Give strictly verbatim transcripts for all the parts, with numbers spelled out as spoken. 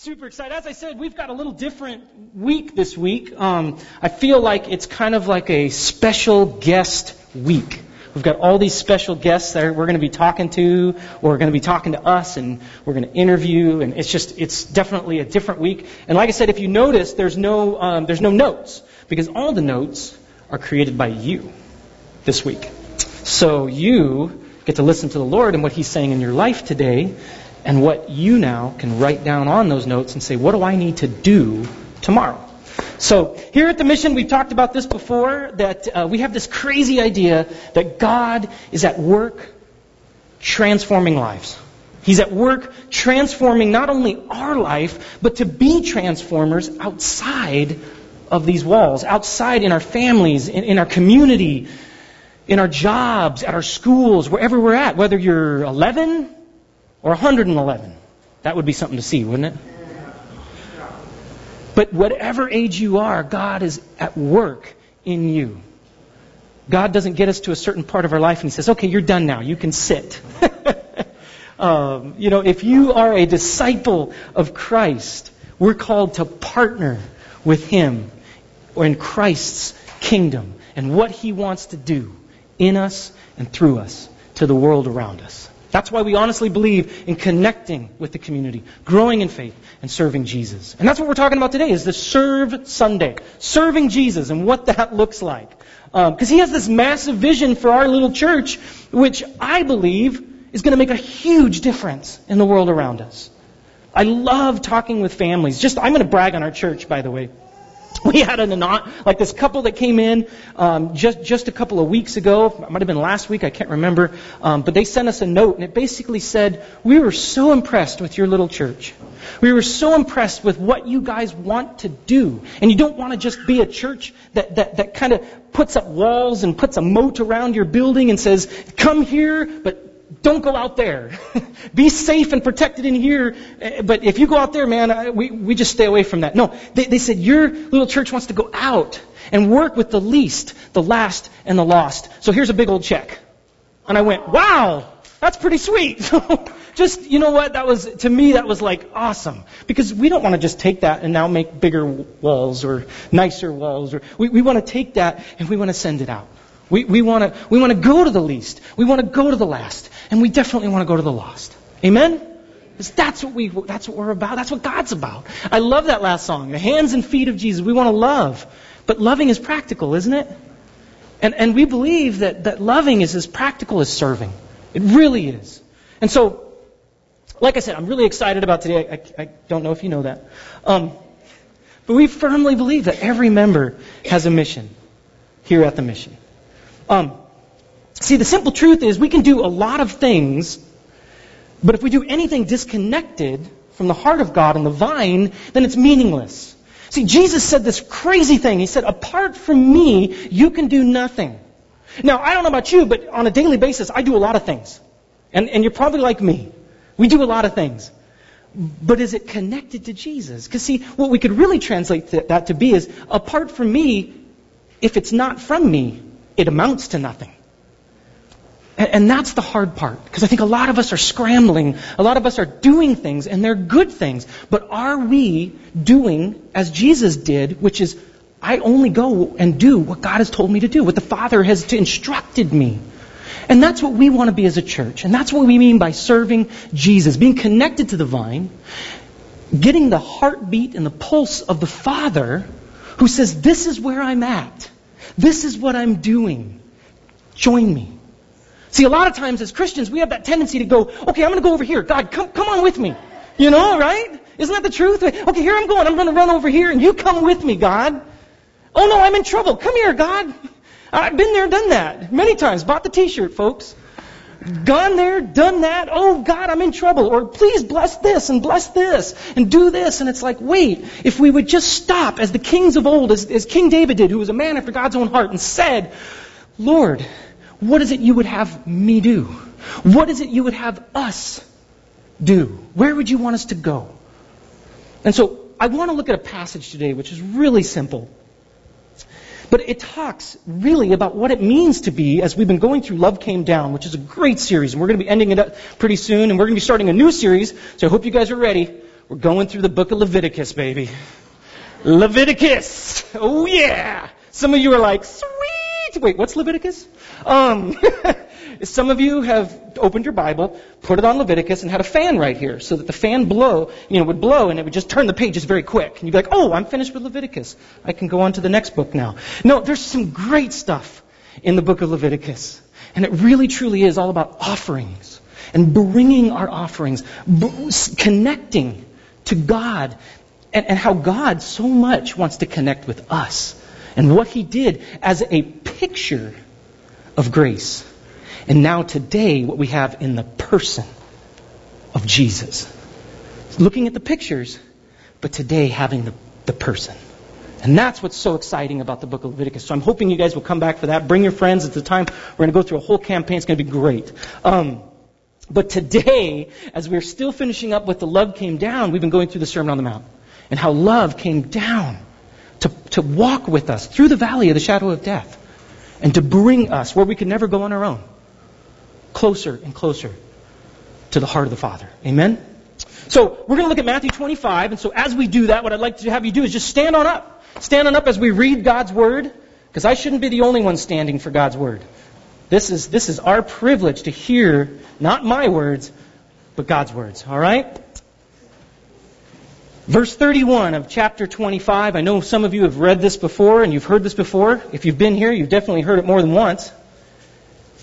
Super excited. As I said, we've got a little different week this week. Um, I feel like it's kind of like a special guest week. We've got all these special guests that we're going to be talking to, or are going to be talking to us, and we're going to interview. And it's just, it's definitely a different week. And like I said, if you notice, there's no, um, there's no notes, because all the notes are created by you this week. So you get to listen to the Lord and what He's saying in your life today, and what you now can write down on those notes and say, what do I need to do tomorrow? So here at the mission, we've talked about this before, that uh, we have this crazy idea that God is at work transforming lives. He's at work transforming not only our life, but to be transformers outside of these walls, outside in our families, in, in our community, in our jobs, at our schools, wherever we're at, whether you're eleven or one hundred eleven. That would be something to see, wouldn't it? But whatever age you are, God is at work in you. God doesn't get us to a certain part of our life and He says, okay, you're done now. You can sit. um, you know, if you are a disciple of Christ, we're called to partner with Him or in Christ's kingdom and what He wants to do in us and through us to the world around us. That's why we honestly believe in connecting with the community, growing in faith, and serving Jesus. And that's what we're talking about today, is the Serve Sunday. Serving Jesus and what that looks like. Because um, He has this massive vision for our little church, which I believe is going to make a huge difference in the world around us. I love talking with families. Just, I'm going to brag on our church, by the way. We had an like this couple that came in um, just just a couple of weeks ago. It might have been last week. I can't remember. Um, but they sent us a note, and it basically said, we were so impressed with your little church. We were so impressed with what you guys want to do. And you don't want to just be a church that, that, that kind of puts up walls and puts a moat around your building and says, come here, but don't go out there. Be safe and protected in here. But if you go out there, man, I, we, we just stay away from that. No, they, they said your little church wants to go out and work with the least, the last, and the lost. So here's a big old check. And I went, wow, that's pretty sweet. So just, you know what, that was, to me, that was like awesome. Because we don't want to just take that and now make bigger walls or nicer walls. Or We, we want to take that and we want to send it out. We we want to we want to go to the least. We want to go to the last, and we definitely want to go to the lost. Amen? Because that's what we that's what we're about. That's what God's about. I love that last song, the hands and feet of Jesus. We want to love, but loving is practical, isn't it? And and we believe that that loving is as practical as serving. It really is. And so, like I said, I'm really excited about today. I, I, I don't know if you know that, um, but we firmly believe that every member has a mission here at the mission. Um, see, the simple truth is we can do a lot of things, but if we do anything disconnected from the heart of God and the vine, then it's meaningless. See, Jesus said this crazy thing. He said, apart from me, you can do nothing. Now, I don't know about you, but on a daily basis, I do a lot of things. And, and you're probably like me. We do a lot of things. But is it connected to Jesus? Because see, what we could really translate that to be is, apart from me, if it's not from me, it amounts to nothing. And, and that's the hard part, because I think a lot of us are scrambling. A lot of us are doing things, and they're good things. But are we doing as Jesus did, which is, I only go and do what God has told me to do, what the Father has instructed me. And that's what we want to be as a church. And that's what we mean by serving Jesus, being connected to the vine, getting the heartbeat and the pulse of the Father who says, this is where I'm at. This is what I'm doing. Join me. See, a lot of times as Christians, we have that tendency to go, okay, I'm going to go over here. God, come come on with me. You know, right? Isn't that the truth? Okay, here I'm going. I'm going to run over here, and you come with me, God. Oh, no, I'm in trouble. Come here, God. I've been there, done that many times. Bought the T-shirt, folks. Gone there, done that. Oh, God, I'm in trouble. Or please bless this and bless this and do this. And it's like, wait, if we would just stop as the kings of old, as, as King David did, who was a man after God's own heart, and said, Lord, what is it you would have me do? What is it you would have us do? Where would you want us to go? And so I want to look at a passage today, which is really simple. But it talks really about what it means to be, as we've been going through Love Came Down, which is a great series. And we're going to be ending it up pretty soon. And we're going to be starting a new series. So I hope you guys are ready. We're going through the book of Leviticus, baby. Leviticus. Oh, yeah. Some of you are like, sweet. Wait, what's Leviticus? Um, some of you have opened your Bible, put it on Leviticus, and had a fan right here so that the fan blow, you know, would blow, and it would just turn the pages very quick. And you'd be like, oh, I'm finished with Leviticus. I can go on to the next book now. No, there's some great stuff in the book of Leviticus. And it really, truly is all about offerings and bringing our offerings, b- connecting to God, and, and how God so much wants to connect with us and what he did as a picture of grace. And now today, what we have in the person of Jesus. Looking at the pictures, but today having the, the person. And that's what's so exciting about the book of Leviticus. So I'm hoping you guys will come back for that. Bring your friends. It's the time. We're going to go through a whole campaign. It's going to be great. Um, but today, as we're still finishing up with the Love Came Down, we've been going through the Sermon on the Mount and how love came down to, to walk with us through the valley of the shadow of death and to bring us where we could never go on our own, closer and closer to the heart of the Father. Amen? So we're going to look at Matthew twenty-five. And so as we do that, what I'd like to have you do is just stand on up. Standing up as we read God's Word, because I shouldn't be the only one standing for God's Word. This is this is our privilege to hear, not my words, but God's words. All right? Verse thirty-one of chapter twenty-five. I know some of you have read this before, and you've heard this before. If you've been here, you've definitely heard it more than once.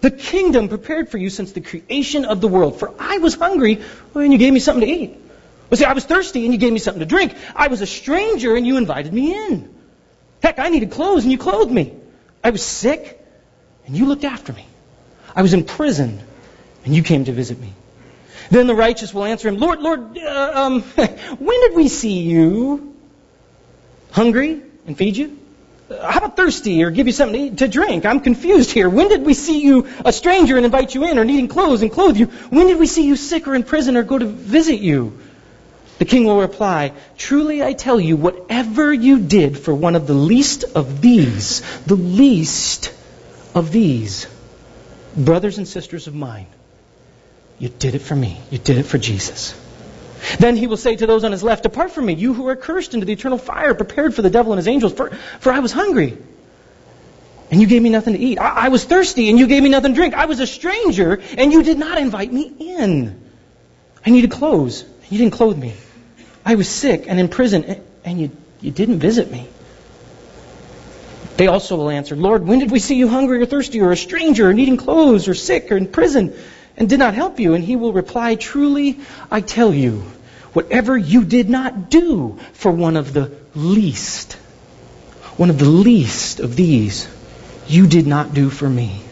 the kingdom prepared for you since the creation of the world. For I was hungry, and you gave me something to eat. Well, see, I was thirsty, and you gave me something to drink. I was a stranger, and you invited me in. Heck, I needed clothes, and you clothed me. I was sick, and you looked after me. I was in prison, and you came to visit me.' Then the righteous will answer him, 'Lord, Lord, uh, um, when did we see you hungry and feed you? How about thirsty or give you something to, eat, to drink? I'm confused here. When did we see you a stranger and invite you in, or needing clothes and clothe you? When did we see you sick or in prison or go to visit you?' The king will reply, 'Truly I tell you, whatever you did for one of the least of these, the least of these, brothers and sisters of mine, you did it for me.'" You did it for Jesus. "Then he will say to those on his left, 'Depart from me, you who are cursed, into the eternal fire prepared for the devil and his angels. For, for I was hungry, and you gave me nothing to eat. I, I was thirsty, and you gave me nothing to drink. I was a stranger, and you did not invite me in. I needed clothes, and you didn't clothe me. I was sick and in prison, and you, you didn't visit me.' They also will answer, 'Lord, when did we see you hungry or thirsty or a stranger or needing clothes or sick or in prison and did not help you?' And he will reply, 'Truly I tell you, whatever you did not do for one of the least, one of the least of these, you did not do for me.'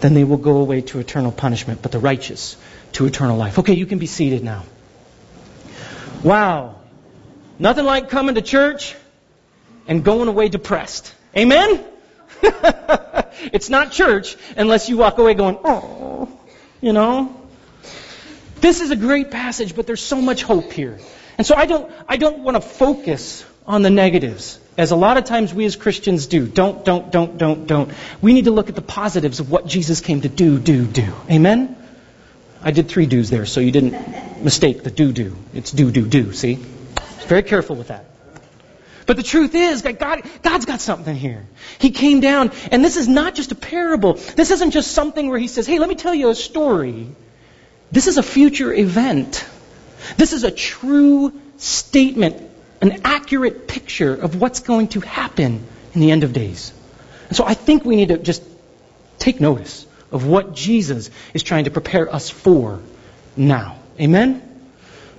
Then they will go away to eternal punishment, but the righteous to eternal life." Okay, you can be seated now. Wow. Nothing like coming to church and going away depressed. Amen? It's not church unless you walk away going, oh, you know. This is a great passage, but there's so much hope here. And so I don't I don't want to focus on the negatives, as a lot of times we as Christians do. Don't, don't, don't, don't, don't. We need to look at the positives of what Jesus came to do, do, do. Amen? I did three do's there, so you didn't mistake the do-do. It's do-do-do, see? Very careful with that. But the truth is that God, God's got something here. He came down, and this is not just a parable. This isn't just something where he says, hey, let me tell you a story. This is a future event. This is a true statement, an accurate picture of what's going to happen in the end of days. And so I think we need to just take notice of what Jesus is trying to prepare us for now. Amen?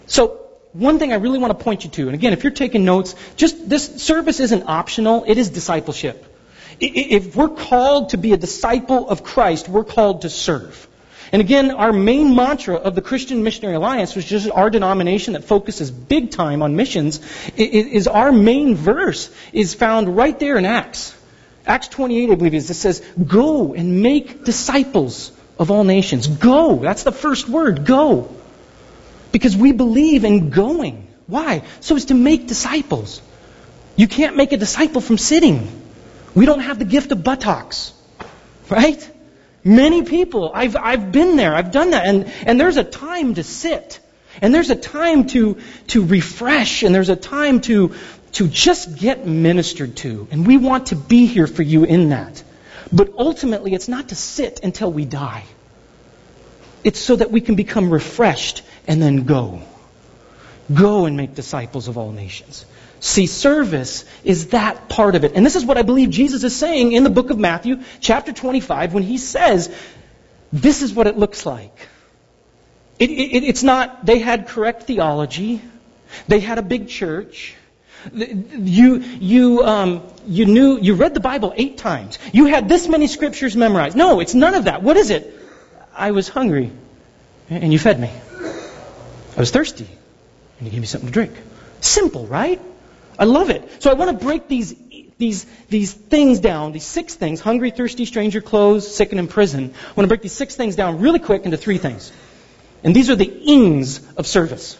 So, one thing I really want to point you to, and again, if you're taking notes, just this service isn't optional, it is discipleship. If we're called to be a disciple of Christ, we're called to serve. And again, our main mantra of the Christian Missionary Alliance, which is our denomination that focuses big time on missions, is our main verse is found right there in Acts. Acts twenty-eight, I believe it is. It says, "Go and make disciples of all nations." Go. That's the first word, go. Because we believe in going. Why? So as to make disciples. You can't make a disciple from sitting. We don't have the gift of buttocks. Right? Many people, I've I've been there, I've done that, and, and there's a time to sit. And there's a time to to refresh, and there's a time to to just get ministered to. And we want to be here for you in that. But ultimately, it's not to sit until we die. It's so that we can become refreshed and then go. Go and make disciples of all nations. See, service is that part of it. And this is what I believe Jesus is saying in the book of Matthew, chapter twenty-five, when he says, this is what it looks like. It, it, it's not, they had correct theology. They had a big church. You, you, um, you knew, you read the Bible eight times. You had this many scriptures memorized. No, it's none of that. What is it? I was hungry, and you fed me. I was thirsty, and you gave me something to drink. Simple, right? I love it. So I want to break these these these things down, these six things, hungry, thirsty, stranger, clothes, sick, and in prison. I want to break these six things down really quick into three things. And these are the ings of service.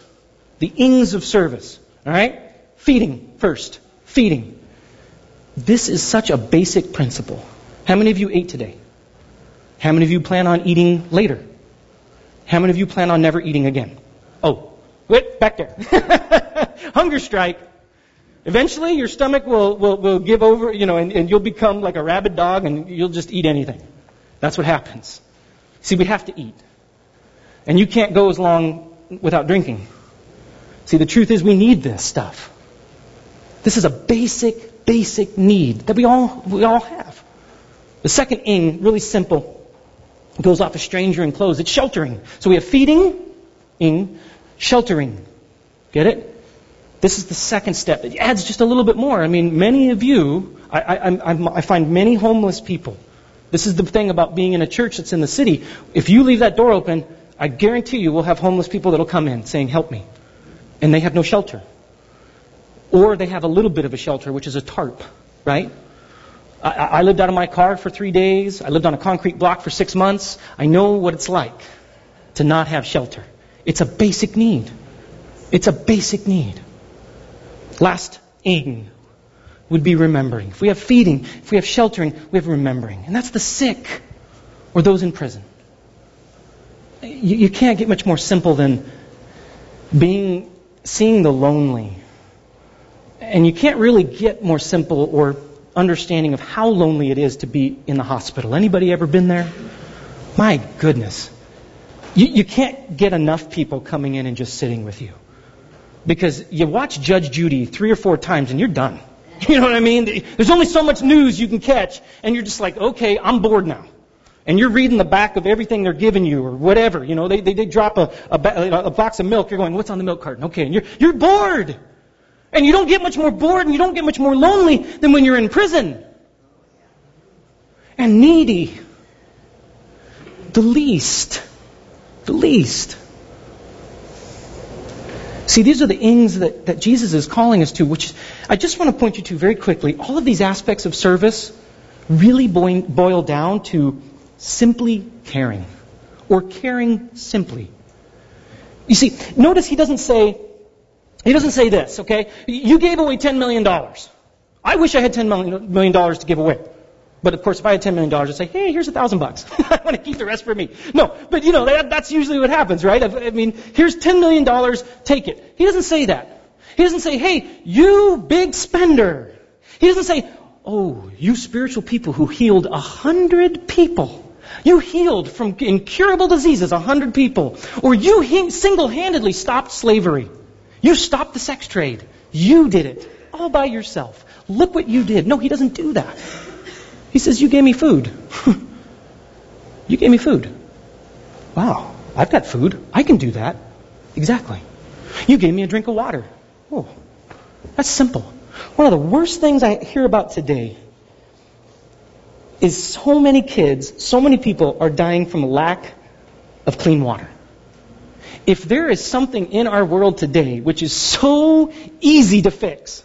The ings of service. All right? Feeding first. Feeding. This is such a basic principle. How many of you ate today? How many of you plan on eating later? How many of you plan on never eating again? Oh, wait, back there. Hunger strike. Eventually, your stomach will, will, will give over, you know, and, and you'll become like a rabid dog and you'll just eat anything. That's what happens. See, we have to eat. And you can't go as long without drinking. See, the truth is we need this stuff. This is a basic, basic need that we all we all have. The second ing, really simple, goes off a stranger and clothes. It's sheltering. So we have feeding, ing, sheltering. Get it? This is the second step. It adds just a little bit more. I mean, many of you, I, I, I, I find many homeless people. This is the thing about being in a church that's in the city. If you leave that door open, I guarantee you we'll have homeless people that'll come in saying, help me. And they have no shelter. Or they have a little bit of a shelter, which is a tarp, right? I, I lived out of my car for three days. I lived on a concrete block for six months. I know what it's like to not have shelter. It's a basic need. It's a basic need. Last ing would be remembering. If we have feeding, if we have sheltering, we have remembering. And that's the sick or those in prison. You, you can't get much more simple than being seeing the lonely. And you can't really get more simple or understanding of how lonely it is to be in the hospital. Anybody ever been there? My goodness. You, you can't get enough people coming in and just sitting with you. Because you watch Judge Judy three or four times and you're done. You know what I mean? There's only so much news you can catch and you're just like, okay, I'm bored now. And you're reading the back of everything they're giving you or whatever. You know, they they, they drop a, a, a box of milk. You're going, what's on the milk carton? Okay, and you're, you're bored. And you don't get much more bored and you don't get much more lonely than when you're in prison. And needy. The least. The least. See, these are the ings that, that Jesus is calling us to, which I just want to point you to very quickly. All of these aspects of service really boil, boil down to simply caring, or caring simply. You see, notice he doesn't say, he doesn't say this, okay? You gave away ten million dollars. I wish I had ten million dollars to give away. But of course, if I had ten million dollars, I'd say, hey, here's a thousand bucks. I want to keep the rest for me. No, but you know, that, that's usually what happens, right? I, I mean, here's ten million dollars, take it. He doesn't say that. He doesn't say, hey, you big spender. He doesn't say, oh, you spiritual people who healed a hundred people. You healed from incurable diseases a hundred people. Or you he- single-handedly stopped slavery. You stopped the sex trade. You did it all by yourself. Look what you did. No, he doesn't do that. He says, you gave me food. You gave me food. Wow, I've got food. I can do that. Exactly. You gave me a drink of water. Oh, that's simple. One of the worst things I hear about today is so many kids, so many people are dying from lack of clean water. If there is something in our world today which is so easy to fix,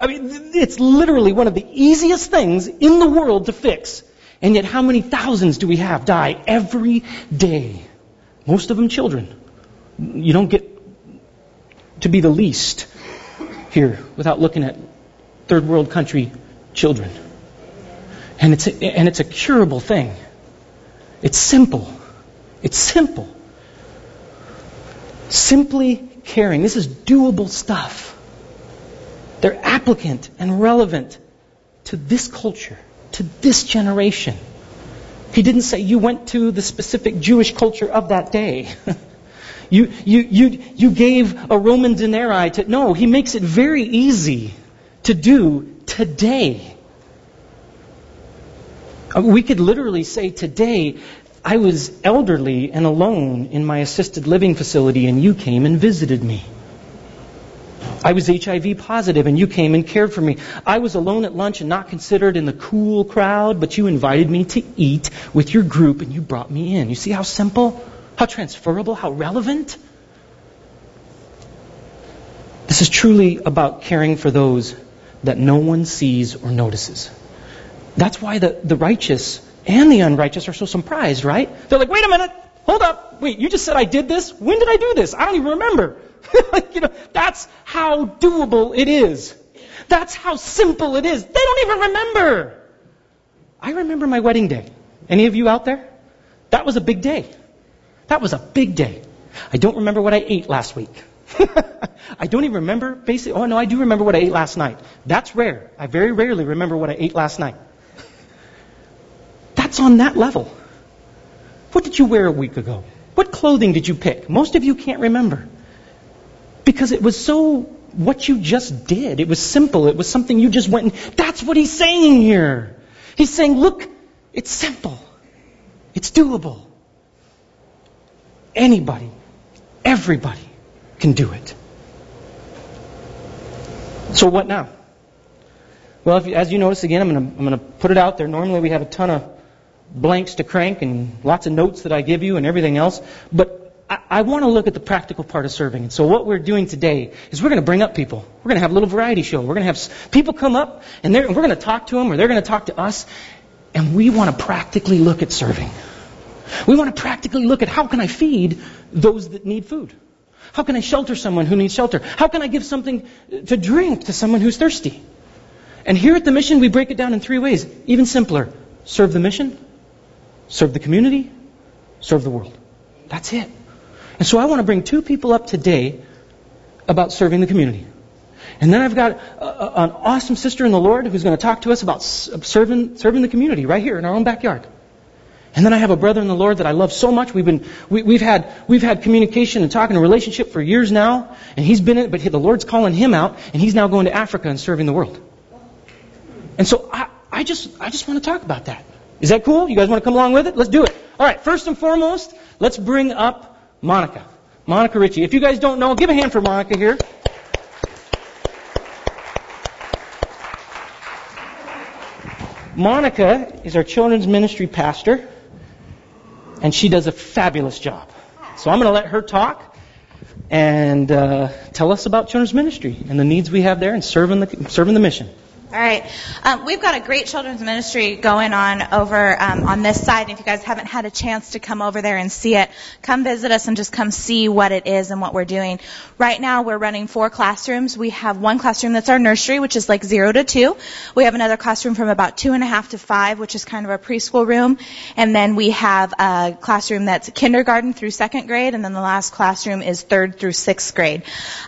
I mean, it's literally one of the easiest things in the world to fix. And yet how many thousands do we have die every day? Most of them children. You don't get to be the least here without looking at third world country children. And it's a, and it's a curable thing. It's simple. It's simple. Simply caring. This is doable stuff. They're applicant and relevant to this culture, to this generation. He didn't say you went to the specific Jewish culture of that day. you, you, you, you gave a Roman denarii to... No, he makes it very easy to do today. We could literally say today, I was elderly and alone in my assisted living facility and you came and visited me. I was H I V positive and you came and cared for me. I was alone at lunch and not considered in the cool crowd, but you invited me to eat with your group and you brought me in. You see how simple, how transferable, how relevant? This is truly about caring for those that no one sees or notices. That's why the, the righteous and the unrighteous are so surprised, right? They're like, wait a minute, hold up. Wait, you just said I did this? When did I do this? I don't even remember. Like, you know, that's how doable it is. That's how simple it is. They don't even remember. I remember my wedding day. Any of you out there? That was a big day. That was a big day. I don't remember what I ate last week. I don't even remember basically. Oh, no, I do remember what I ate last night. That's rare. I very rarely remember what I ate last night. That's on that level. What did you wear a week ago? What clothing did you pick? Most of you can't remember. Because it was so what you just did. It was simple. It was something you just went and... That's what he's saying here. He's saying, look, it's simple. It's doable. Anybody, everybody can do it. So what now? Well, if, as you notice again, I'm going to I'm going to put it out there. Normally we have a ton of blanks to crank and lots of notes that I give you and everything else. But I want to look at the practical part of serving. And so what we're doing today is we're going to bring up people. We're going to have a little variety show. We're going to have people come up, and we're going to talk to them, or they're going to talk to us. And we want to practically look at serving. We want to practically look at how can I feed those that need food? How can I shelter someone who needs shelter? How can I give something to drink to someone who's thirsty? And here at the mission, we break it down in three ways. Even simpler. Serve the mission. Serve the community. Serve the world. That's it. And so I want to bring two people up today about serving the community. And then I've got a, a, an awesome sister in the Lord who's going to talk to us about serving, serving the community right here in our own backyard. And then I have a brother in the Lord that I love so much. We've been, we, we've had, we've had communication and talk and relationship for years now. And he's been in it, but the Lord's calling him out. And he's now going to Africa and serving the world. And so I, I just, I just want to talk about that. Is that cool? You guys want to come along with it? Let's do it. All right. First and foremost, let's bring up Monica. Monica Ritchie. If you guys don't know, give a hand for Monica here. Monica is our children's ministry pastor, and she does a fabulous job. So I'm going to let her talk and uh, tell us about children's ministry and the needs we have there and serving the, serving the mission. All right. Um, we've got a great children's ministry going on over um, on this side. If you guys haven't had a chance to come over there and see it, come visit us and just come see what it is and what we're doing. Right now, we're running four classrooms. We have one classroom that's our nursery, which is like zero to two. We have another classroom from about two and a half to five, which is kind of a preschool room. And then we have a classroom that's kindergarten through second grade. And then the last classroom is third through sixth grade.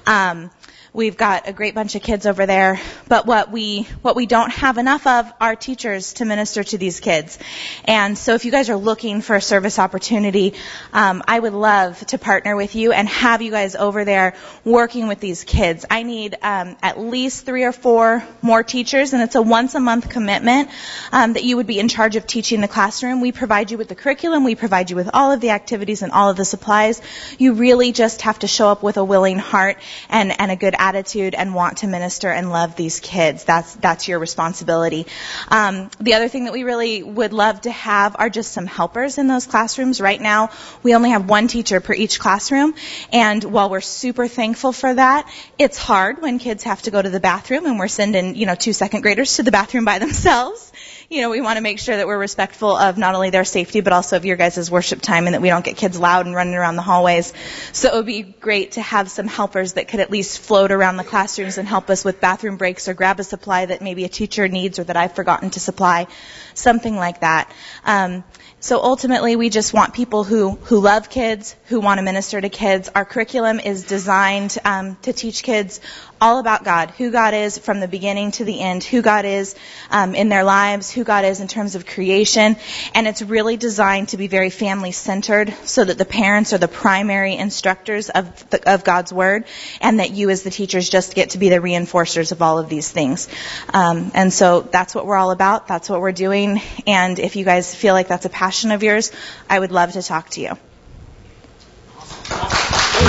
Um, We've got a great bunch of kids over there, but what we what we don't have enough of are teachers to minister to these kids. And so if you guys are looking for a service opportunity, um, I would love to partner with you and have you guys over there working with these kids. I need um, at least three or four more teachers, and it's a once-a-month commitment um, that you would be in charge of teaching the classroom. We provide you with the curriculum. We provide you with all of the activities and all of the supplies. You really just have to show up with a willing heart and, and a good attitude. attitude and want to minister and love these kids. That's that's your responsibility. Um, the other thing that we really would love to have are just some helpers in those classrooms. Right now, we only have one teacher per each classroom, and while we're super thankful for that, it's hard when kids have to go to the bathroom and we're sending, you know, two second graders to the bathroom by themselves. You know, we want to make sure that we're respectful of not only their safety, but also of your guys' worship time, and that we don't get kids loud and running around the hallways. So it would be great to have some helpers that could at least float around the classrooms and help us with bathroom breaks or grab a supply that maybe a teacher needs or that I've forgotten to supply, something like that. Um, so ultimately, we just want people who, who love kids, who want to minister to kids. Our curriculum is designed um, to teach kids all about God, who God is from the beginning to the end, who God is um, in their lives, who God is in terms of creation. And it's really designed to be very family-centered so that the parents are the primary instructors of, the, of God's Word, and that you as the teachers just get to be the reinforcers of all of these things. Um, and so that's what we're all about. That's what we're doing. And if you guys feel like that's a passion of yours, I would love to talk to you.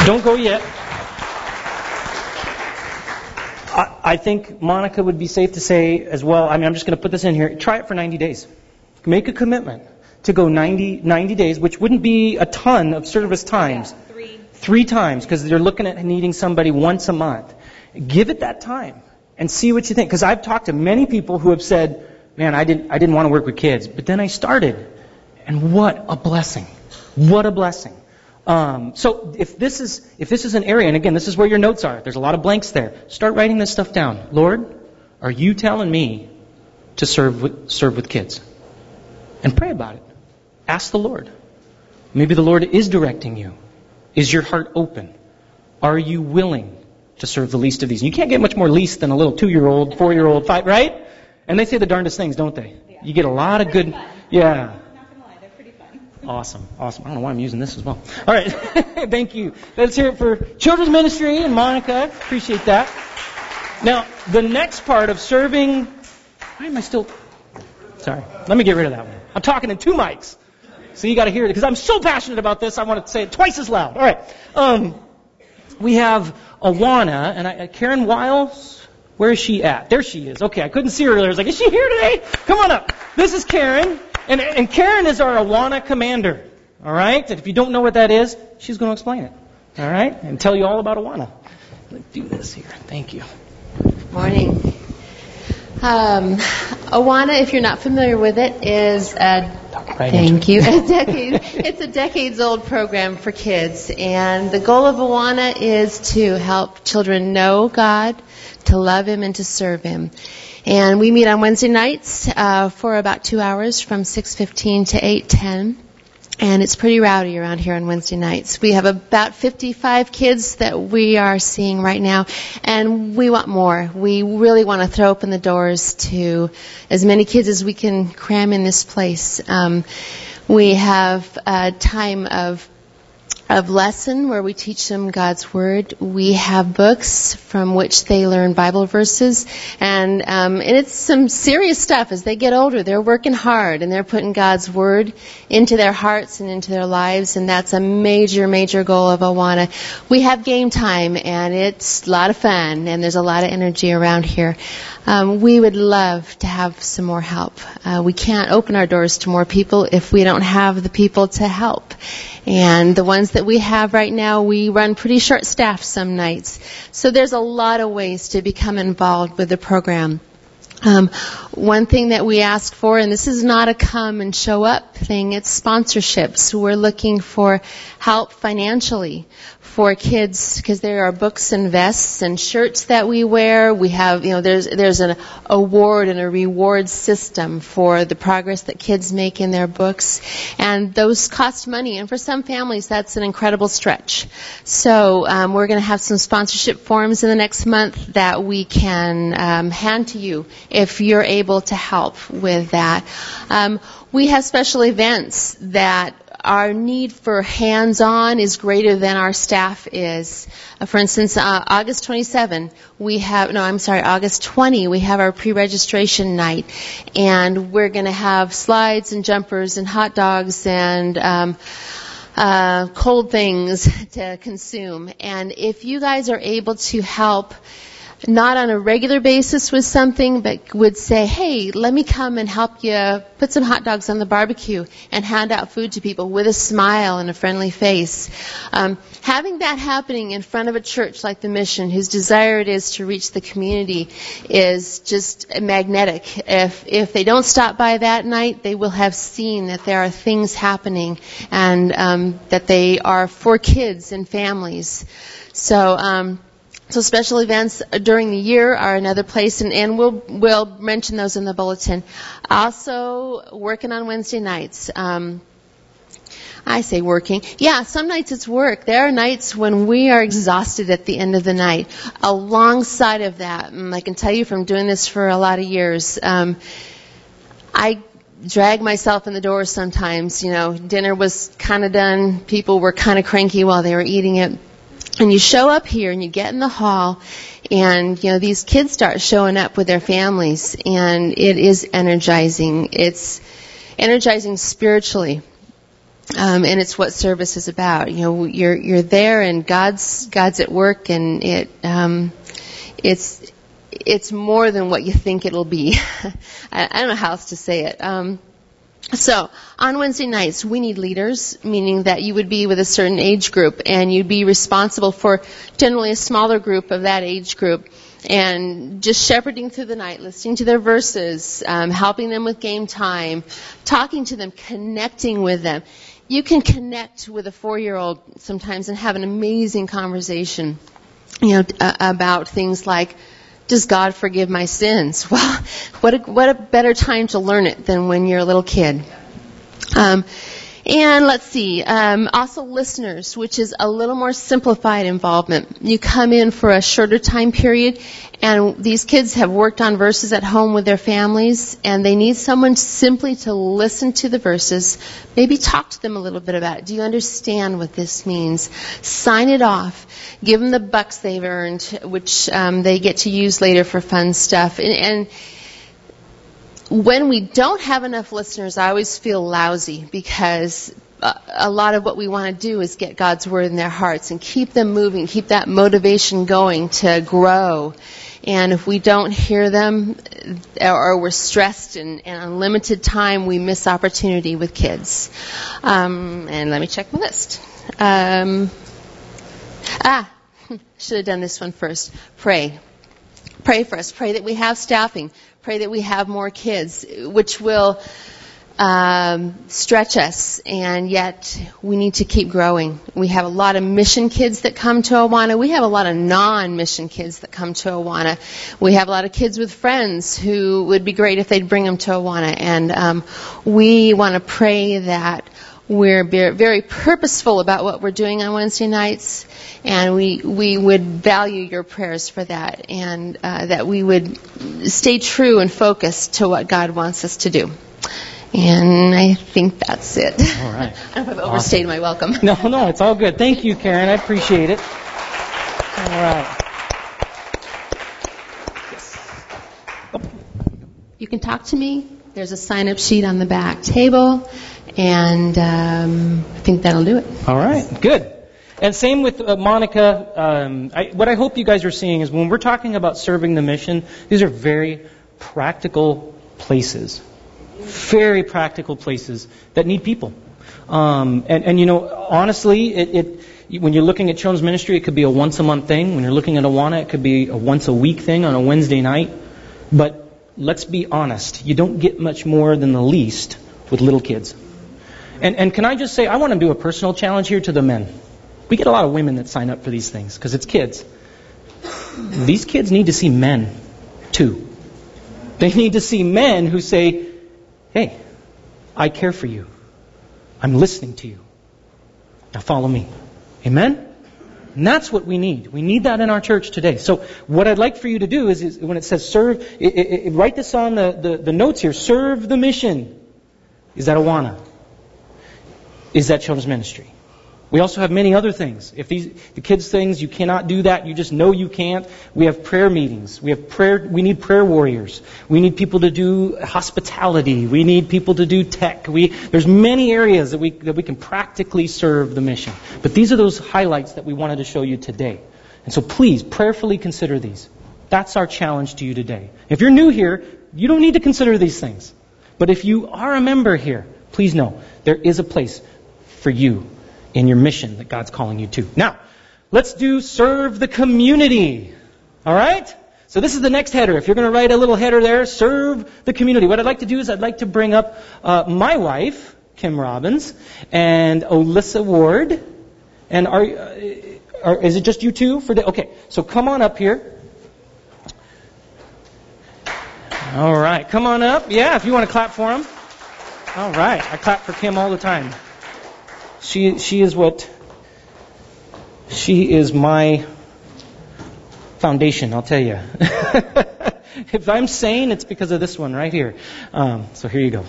Don't go yet. I think Monica would be safe to say as well, I mean, I'm just going to put this in here, try it for ninety days. Make a commitment to go ninety days, which wouldn't be a ton of service times. Yeah, three. Three times, because they're looking at needing somebody once a month. Give it that time and see what you think. Because I've talked to many people who have said, man, I didn't, I didn't want to work with kids, but then I started. And what a blessing. What a blessing. Um, so if this is if this is an area, and again, this is where your notes are. There's a lot of blanks there. Start writing this stuff down. Lord, are you telling me to serve with, serve with kids? And pray about it. Ask the Lord. Maybe the Lord is directing you. Is your heart open? Are you willing to serve the least of these? You can't get much more least than a little two-year-old, four-year-old, five, right? And they say the darndest things, don't they? Yeah. You get a lot of good, yeah. Awesome, awesome. I don't know why I'm using this as well. All right, thank you. Let's hear it for Children's Ministry and Monica. Appreciate that. Now, the next part of serving... Why am I still... Sorry, let me get rid of that one. I'm talking in two mics, so you got to hear it, because I'm so passionate about this, I want to say it twice as loud. All right, um, we have Awana, and I, Karen Wiles, where is she at? There she is. Okay, I couldn't see her earlier. I was like, is she here today? Come on up. This is Karen. And, and Karen is our Awana commander, all right? And if you don't know what that is, she's going to explain it, all right? And tell you all about Awana. Let's do this here. Thank you. Morning. Um, Awana, if you're not familiar with it, is a right thank you. A decade, it's a decades-old program for kids, and the goal of Awana is to help children know God, to love Him, and to serve Him. And we meet on Wednesday nights uh, for about two hours from six fifteen to eight ten. And it's pretty rowdy around here on Wednesday nights. We have about fifty-five kids that we are seeing right now, and we want more. We really want to throw open the doors to as many kids as we can cram in this place. Um, we have a time of of lesson where we teach them God's Word. We have books from which they learn Bible verses. And, um, and it's some serious stuff. As they get older, they're working hard, and they're putting God's Word into their hearts and into their lives, and that's a major, major goal of Awana. We have game time, and it's a lot of fun, and there's a lot of energy around here. Um, we would love to have some more help. Uh, we can't open our doors to more people if we don't have the people to help. And the ones that we have right now, we run pretty short staff some nights. So there's a lot of ways to become involved with the program. Um, one thing that we ask for, and this is not a come and show up thing, it's sponsorships. We're looking for help financially for kids, because there are books and vests and shirts that we wear. We have, you know, there's there's an award and a reward system for the progress that kids make in their books, and those cost money. And for some families, that's an incredible stretch. So um, we're going to have some sponsorship forms in the next month that we can um, hand to you if you're able to help with that. Um, we have special events that. Our need for hands-on is greater than our staff is. Uh, for instance, uh, August twenty-seventh, we have, no, I'm sorry, August twentieth, we have our pre-registration night. And we're going to have slides and jumpers and hot dogs and um, uh, cold things to consume. And if you guys are able to help, not on a regular basis with something, but would say, hey, let me come and help you put some hot dogs on the barbecue and hand out food to people with a smile and a friendly face. Um, having that happening in front of a church like the Mission, whose desire it is to reach the community, is just magnetic. If if they don't stop by that night, they will have seen that there are things happening and um, that they are for kids and families. So... Um, So special events during the year are another place, and, and we'll, we'll mention those in the bulletin. Also, working on Wednesday nights. Um, I say working. Yeah, some nights it's work. There are nights when we are exhausted at the end of the night. Alongside of that, and I can tell you from doing this for a lot of years, um, I drag myself in the door sometimes. You know, dinner was kind of done. People were kind of cranky while they were eating it. And you show up here and you get in the hall and, you know, these kids start showing up with their families, and it is energizing. It's energizing spiritually. Um, and it's what service is about. You know, you're, you're there and God's, God's at work, and it, um, it's, it's more than what you think it'll be. I, I don't know how else to say it. Um, So, on Wednesday nights, we need leaders, meaning that you would be with a certain age group, and you'd be responsible for generally a smaller group of that age group, and just shepherding through the night, listening to their verses, um, helping them with game time, talking to them, connecting with them. You can connect with a four-year-old sometimes and have an amazing conversation, you know, uh, about things like, does God forgive my sins? Well, what a, what a better time to learn it than when you're a little kid. Um, and let's see, um, also listeners, which is a little more simplified involvement. You come in for a shorter time period, and these kids have worked on verses at home with their families, and they need someone simply to listen to the verses, maybe talk to them a little bit about it. Do you understand what this means? Sign it off. Give them the bucks they've earned, which um, they get to use later for fun stuff. And, and when we don't have enough listeners, I always feel lousy, because a lot of what we want to do is get God's word in their hearts and keep them moving, keep that motivation going to grow. And if we don't hear them, or we're stressed and, and on limited time, we miss opportunity with kids. Um, and let me check my list. Um, ah, should have done this one first. Pray. Pray for us. Pray that we have staffing. Pray that we have more kids, which will um, stretch us, and yet we need to keep growing. We have a lot of mission kids that come to Awana. We have a lot of non-mission kids that come to Awana. We have a lot of kids with friends who would be great if they'd bring them to Awana, and um, we want to pray that we're very purposeful about what we're doing on Wednesday nights, and we we would value your prayers for that, and uh, that we would stay true and focused to what God wants us to do. And I think that's it. All right. I don't know if I've overstayed awesome. My welcome. No, no, it's all good. Thank you, Karen. I appreciate it. All right. You can talk to me. There's a sign-up sheet on the back table. And um, I think that'll do it. All right, good. And same with uh, Monica. Um, I, what I hope you guys are seeing is when we're talking about serving the Mission, these are very practical places, very practical places that need people. Um, and, and, you know, honestly, it, it when you're looking at children's ministry, it could be a once-a-month thing. When you're looking at Awana, it could be a once-a-week thing on a Wednesday night. But let's be honest, you don't get much more than the least with little kids. And, and can I just say, I want to do a personal challenge here to the men. We get a lot of women that sign up for these things because it's kids. These kids need to see men, too. They need to see men who say, hey, I care for you. I'm listening to you. Now follow me. Amen? And that's what we need. We need that in our church today. So what I'd like for you to do is, is when it says serve, it, it, it, write this on the, the, the notes here. Serve the Mission. Is that Awana? Is that children's ministry? We also have many other things. If these the kids' things, you cannot do that. You just know you can't. We have prayer meetings. We have prayer. We need prayer warriors. We need people to do hospitality. We need people to do tech. We there's many areas that we that we can practically serve the mission. But these are those highlights that we wanted to show you today. And so please prayerfully consider these. That's our challenge to you today. If you're new here, you don't need to consider these things. But if you are a member here, please know there is a place for you in your mission that God's calling you to. Now, let's do serve the community. All right? So this is the next header. If you're going to write a little header there, serve the community. What I'd like to do is I'd like to bring up uh, my wife, Kim Robbins, and Alyssa Ward. And are, uh, are is it just you two for the? Okay, so come on up here. All right, come on up. Yeah, if you want to clap for them. All right, I clap for Kim all the time. She she is what, she is my foundation, I'll tell you. If I'm sane, it's because of this one right here. Um, so here you go.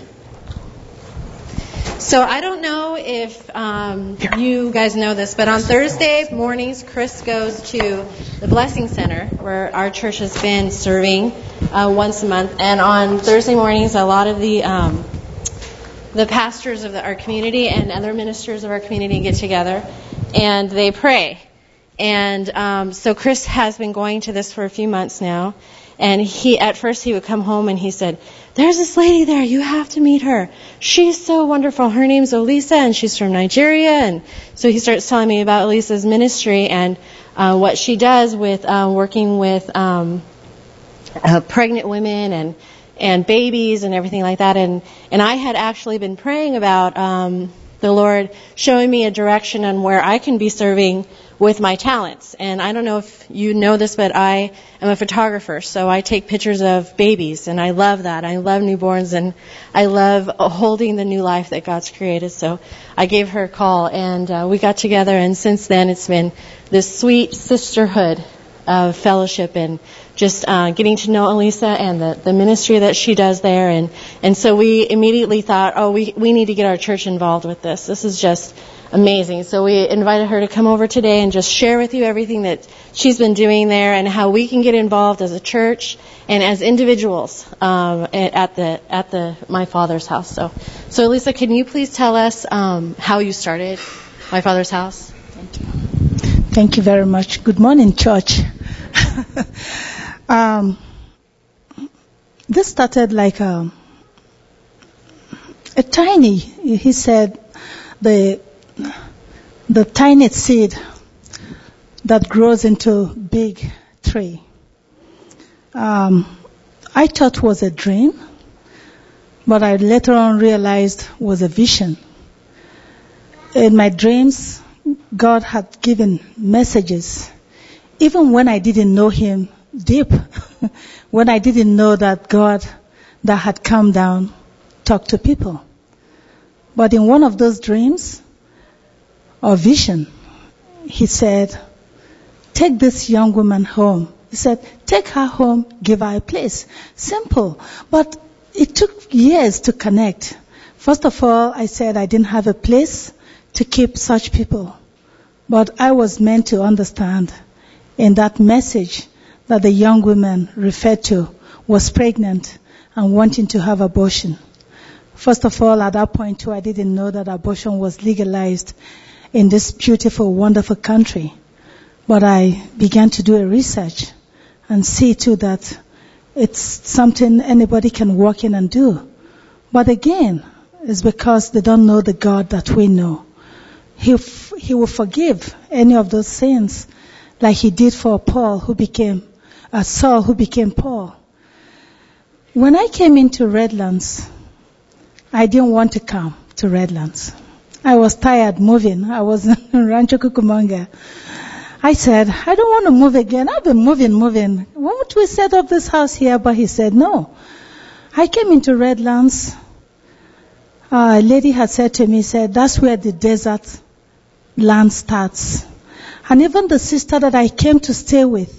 So I don't know if um, you guys know this, but on Thursday mornings, Chris goes to the Blessing Center, where our church has been serving uh, once a month. And on Thursday mornings, a lot of the... Um, The pastors of the, our community and other ministers of our community get together, and they pray. And um, so Chris has been going to this for a few months now. And he, at first, he would come home and he said, "There's this lady there. You have to meet her. She's so wonderful. Her name's Olisa, and she's from Nigeria." And so he starts telling me about Olisa's ministry and uh, what she does with uh, working with um, uh, pregnant women and. and babies and everything like that. And, and I had actually been praying about um, the Lord showing me a direction on where I can be serving with my talents. And I don't know if you know this, but I am a photographer, so I take pictures of babies, and I love that. I love newborns, and I love holding the new life that God's created. So I gave her a call, and uh, we got together, and since then it's been this sweet sisterhood of fellowship and just uh, getting to know Olisa and the, the ministry that she does there. And, and so we immediately thought, oh, we, we need to get our church involved with this. This is just amazing. So we invited her to come over today and just share with you everything that she's been doing there and how we can get involved as a church and as individuals um, at the at the My Father's House. So, so Olisa, can you please tell us um, how you started My Father's House? Thank you. Thank you very much. Good morning, church. Um, this started like a, a tiny, he said, the the tiny seed that grows into big tree. Um, I thought was a dream, but I later on realized was a vision. In my dreams, God had given messages, even when I didn't know Him deep, when I didn't know that God that had come down talked to people. But in one of those dreams or vision, He said, "Take this young woman home." He said, "Take her home, give her a place." Simple. But it took years to connect. First of all, I said I didn't have a place to keep such people. But I was meant to understand in that message that the young woman referred to was pregnant and wanting to have abortion. First of all, at that point too, I didn't know that abortion was legalized in this beautiful, wonderful country. But I began to do a research and see too that it's something anybody can walk in and do. But again, it's because they don't know the God that we know. He f- he will forgive any of those sins, like He did for Paul, who became uh, Saul, who became Paul. When I came into Redlands, I didn't want to come to Redlands. I was tired moving. I was in Rancho Cucumonga. I said, "I don't want to move again. I've been moving, moving. Won't we set up this house here?" But he said, "No." I came into Redlands. Uh, a lady had said to me, said, "That's where the desert land starts." And even the sister that I came to stay with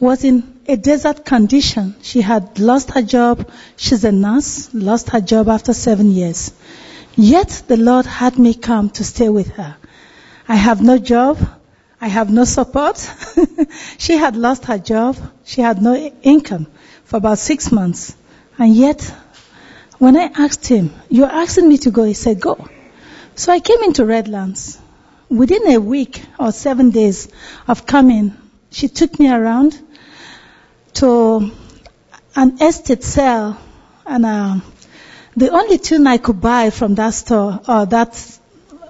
was in a desert condition. She had lost her job. She's a nurse, lost her job after seven years. Yet the Lord had me come to stay with her. I have no job. I have no support. She had lost her job. She had no income for about six months. And yet, when I asked him, you're asking me to go, he said, go. So I came into Redlands. Within a week or seven days of coming, she took me around to an estate sale, and uh, the only tune I could buy from that store, or that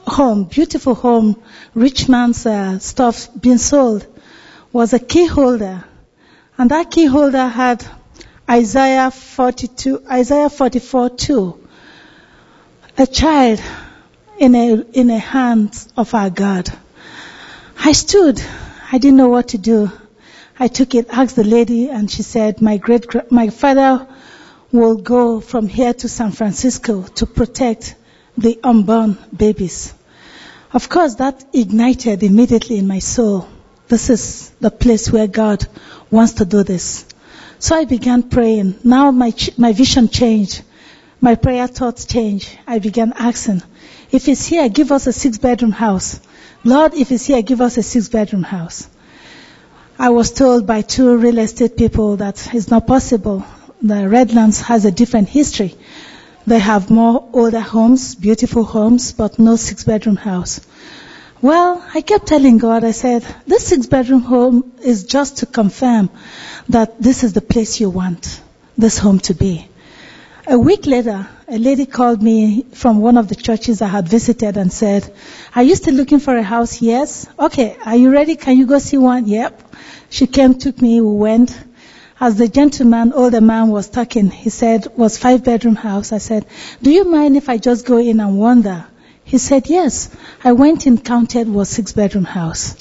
home, beautiful home, rich man's uh, stuff being sold, was a key holder. And that key holder had Isaiah forty-two, Isaiah forty-four two, a child in a in the hands of our God. I stood. I didn't know what to do. I took it, asked the lady, and she said, my great, my father will go from here to San Francisco to protect the unborn babies. Of course, that ignited immediately in my soul. This is the place where God wants to do this. So I began praying. Now my my vision changed. My prayer thoughts changed. I began asking, if it's here, give us a six-bedroom house. Lord, if it's here, give us a six-bedroom house. I was told by two real estate people that it's not possible. The Redlands has a different history. They have more older homes, beautiful homes, but no six-bedroom house. Well, I kept telling God, I said, this six-bedroom home is just to confirm that this is the place you want this home to be. A week later, a lady called me from one of the churches I had visited and said, are you still looking for a house? Yes. Okay, are you ready? Can you go see one? Yep. She came, took me, we went. As the gentleman, older man, was talking, he said, was five-bedroom house. I said, do you mind if I just go in and wander? He said, yes. I went in, counted, was six-bedroom house.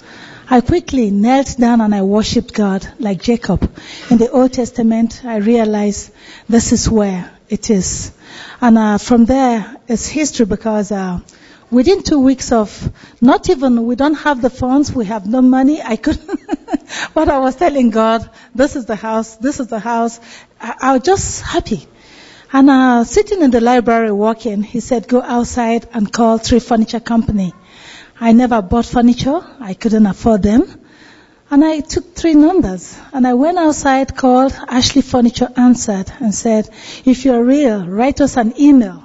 I quickly knelt down and I worshipped God like Jacob. In the Old Testament, I realized this is where it is. And uh, from there, it's history, because uh, within two weeks of, not even, we don't have the funds, we have no money, I couldn't, but I was telling God, this is the house, this is the house. I, I was just happy. And uh, sitting in the library walking, he said, go outside and call three furniture company. I never bought furniture. I couldn't afford them. And I took three numbers. And I went outside, called. Ashley Furniture answered and said, if you're real, write us an email.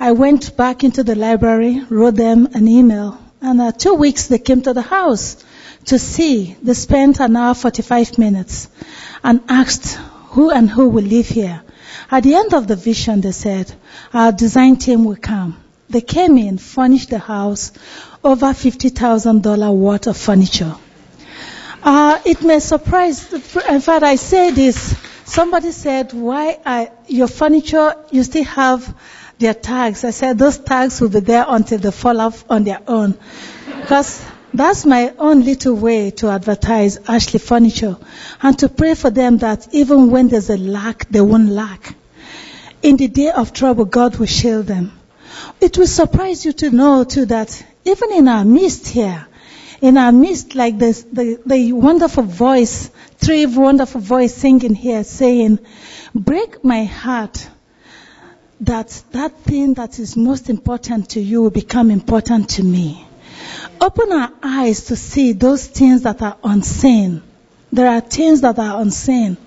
I went back into the library, wrote them an email. And uh, two weeks they came to the house to see. They spent an hour, forty-five minutes, and asked who and who will live here. At the end of the vision, they said, our design team will come. They came in, furnished the house, over fifty thousand dollars worth of furniture. Uh, it may surprise, in fact, I say this, somebody said, why are your furniture, you still have their tags. I said, those tags will be there until they fall off on their own. Because that's my own little way to advertise Ashley Furniture and to pray for them that even when there's a lack, they won't lack. In the day of trouble, God will shield them. It will surprise you to know, too, that even in our midst here, in our midst, like this, the, the wonderful voice, three wonderful voice singing here, saying, break my heart, that that thing that is most important to you will become important to me. Open our eyes to see those things that are unseen. There are things that are unseen.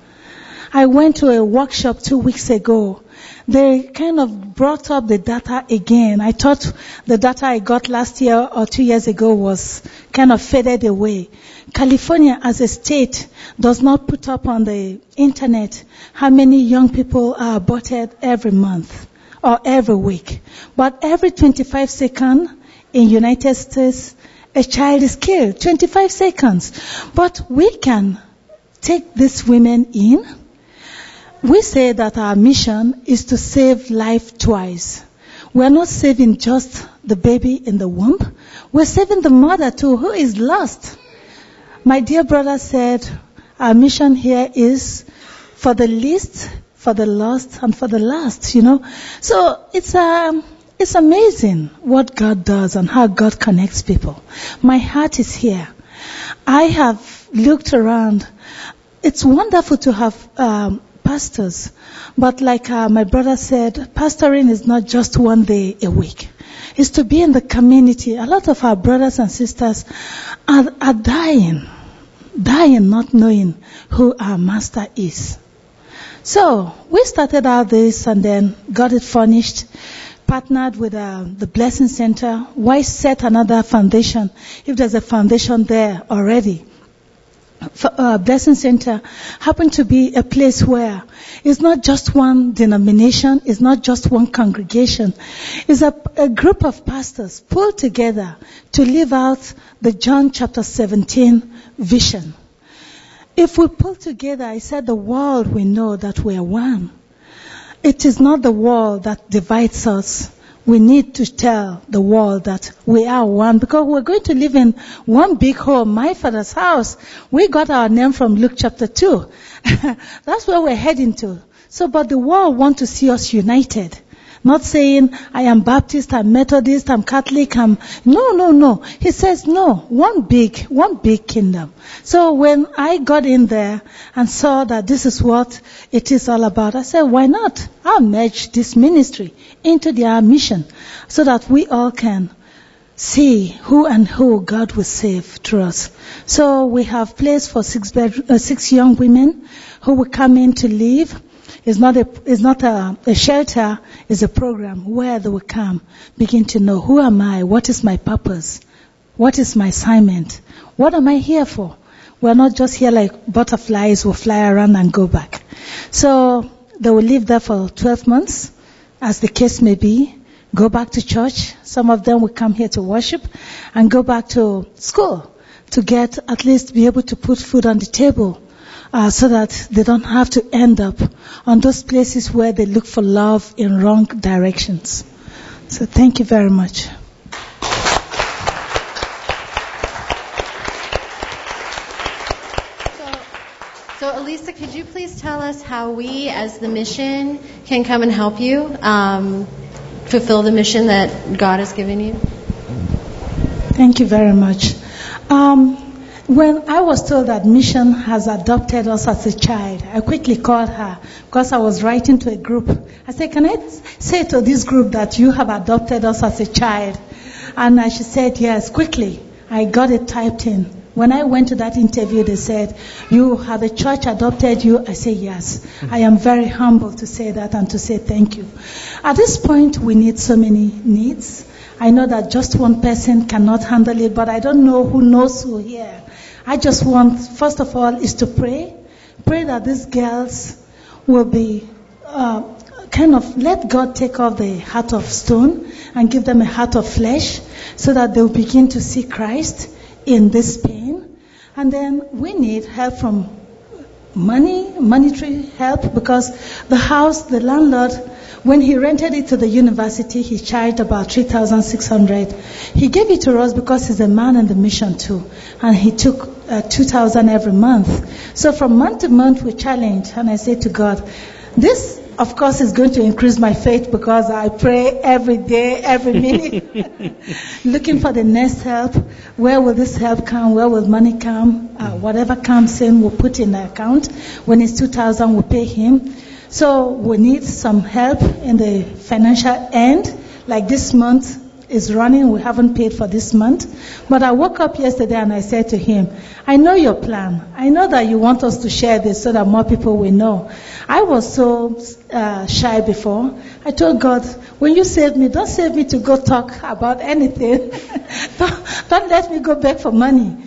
I went to a workshop two weeks ago. They kind of brought up the data again. I thought the data I got last year or two years ago was kind of faded away. California as a state does not put up on the internet how many young people are aborted every month or every week. But every twenty-five seconds in United States, a child is killed. twenty-five seconds. But we can take these women in. We say that our mission is to save life twice. We're not saving just the baby in the womb. We're saving the mother too, who is lost. My dear brother said, our mission here is for the least, for the lost, and for the last, you know. So it's um, it's amazing what God does and how God connects people. My heart is here. I have looked around. It's wonderful to have... Um, pastors. But like uh, my brother said, pastoring is not just one day a week. is to be in the community. A lot of our brothers and sisters are, are dying, dying not knowing who our master is. So we started out this and then got it furnished, partnered with uh, the Blessing Center. Why set another foundation if there's a foundation there already? For, uh, Blessing Center happened to be a place where it's not just one denomination, it's not just one congregation. It's a, a group of pastors pulled together to live out the John chapter seventeen vision. If we pull together, I said the world we know that we are one. It is not the world that divides us. We need to tell the world that we are one, because we're going to live in one big home, My Father's House. We got our name from Luke chapter two. That's where we're heading to. So, but the world wants to see us united. Not saying, I am Baptist, I'm Methodist, I'm Catholic, I'm... No, no, no. He says, no, one big, one big kingdom. So when I got in there and saw that this is what it is all about, I said, why not? I'll merge this ministry into their mission so that we all can see who and who God will save through us. So we have place for six, bed, uh, six young women who will come in to live. It's not a, it's not a, a shelter, it's a program where they will come, begin to know, who am I, what is my purpose, what is my assignment, what am I here for? We're not just here like butterflies who fly around and go back. So they will live there for twelve months, as the case may be, go back to church. Some of them will come here to worship and go back to school to get, at least be able to put food on the table. Uh, so that they don't have to end up on those places where they look for love in wrong directions. So thank you very much. So, so Olisa, could you please tell us how we, as the mission, can come and help you um, fulfill the mission that God has given you? Thank you very much. Um, When I was told that mission has adopted us as a child, I quickly called her because I was writing to a group. I said, can I say to this group that you have adopted us as a child? And she said, yes, quickly. I got it typed in. When I went to that interview, they said, you have a church adopted you? I said, yes. I am very humble to say that and to say thank you. At this point, we need so many needs. I know that just one person cannot handle it, but I don't know who knows who here. I just want, first of all, is to pray. Pray that these girls will be uh, kind of, let God take off the heart of stone and give them a heart of flesh so that they'll begin to see Christ in this pain. And then we need help from money, monetary help, because the house, the landlord, when he rented it to the university, he charged about three thousand six hundred dollars. He gave it to us because he's a man in the mission too. And he took uh, two thousand dollars every month. So from month to month, we challenge. And I say to God, this, of course, is going to increase my faith because I pray every day, every minute, looking for the next help. Where will this help come? Where will money come? Uh, whatever comes in, we'll put in the account. When it's two thousand dollars, we'll pay him. So we need some help in the financial end. Like this month is running, we haven't paid for this month. But I woke up yesterday and I said to him, I know your plan. I know that you want us to share this so that more people will know. I was so uh, shy before. I told God, when you save me, don't save me to go talk about anything. don't, don't let me go beg for money.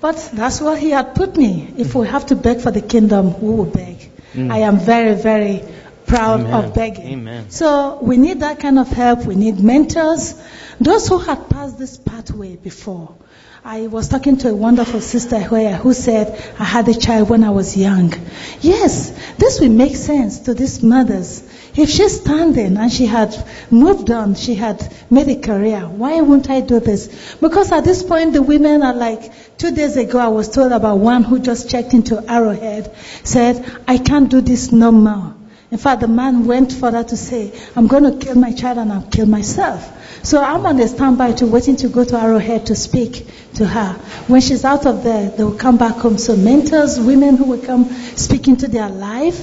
But that's what he had put me. If we have to beg for the kingdom, we will beg. Mm. I am very, very proud Amen. Of begging. Amen. So we need that kind of help. We need mentors, those who had passed this pathway before. I was talking to a wonderful sister here who said, I had a child when I was young. Yes, this will make sense to these mothers. If she's standing and she had moved on, she had made a career, why won't I do this? Because at this point, the women are like, two days ago I was told about one who just checked into Arrowhead, said, I can't do this no more. In fact, the man went further to say, I'm going to kill my child and I'll kill myself. So I'm on the standby to waiting to go to Arrowhead to speak to her. When she's out of there, they will come back home. So mentors, women who will come speak into their life.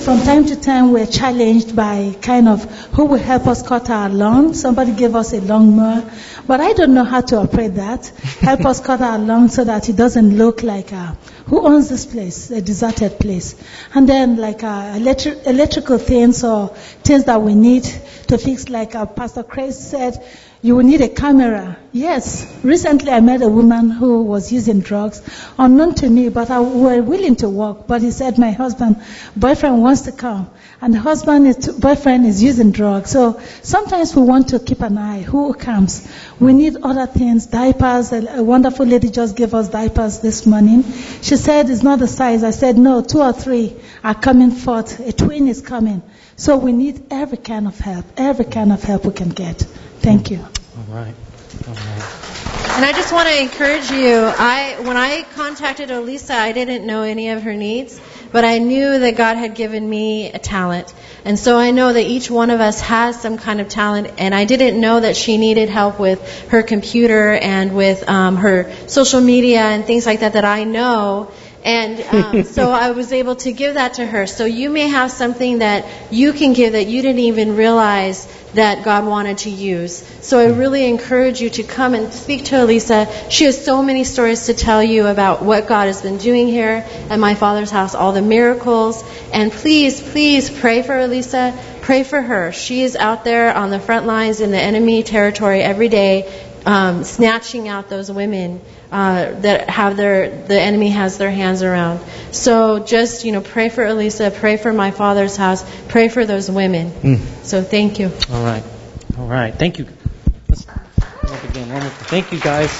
From time to time, we're challenged by kind of who will help us cut our lawn. Somebody gave us a lawn mower, but I don't know how to operate that. Help us cut our lawn so that it doesn't look like a, who owns this place, a deserted place. And then like a electric, electrical things or things that we need to fix. Like our Pastor Chris said, you will need a camera. Yes. Recently, I met a woman who was using drugs, unknown to me, but I were willing to work. But he said, my husband, boyfriend wants to come. And the husband, is, boyfriend is using drugs. So sometimes we want to keep an eye. Who comes? We need other things. Diapers. A, a wonderful lady just gave us diapers this morning. She said, it's not the size. I said, no, two or three are coming forth. A twin is coming. So we need every kind of help, every kind of help we can get. Thank you. All right. All right. And I just want to encourage you. I when I contacted Olisa, I didn't know any of her needs, but I knew that God had given me a talent. And so I know that each one of us has some kind of talent, and I didn't know that she needed help with her computer and with um, her social media and things like that that I know. And um, so I was able to give that to her. So you may have something that you can give that you didn't even realize that God wanted to use. So I really encourage you to come and speak to Olisa. She has so many stories to tell you about what God has been doing here at My Father's House, all the miracles. And please, please pray for Olisa. Pray for her. She is out there on the front lines in the enemy territory every day, um, snatching out those women Uh, that have their the enemy has their hands around. So just you know, pray for Olisa, pray for My Father's House, pray for those women. Mm. So thank you. All right, all right. Thank you. Let's up again. Thank you guys.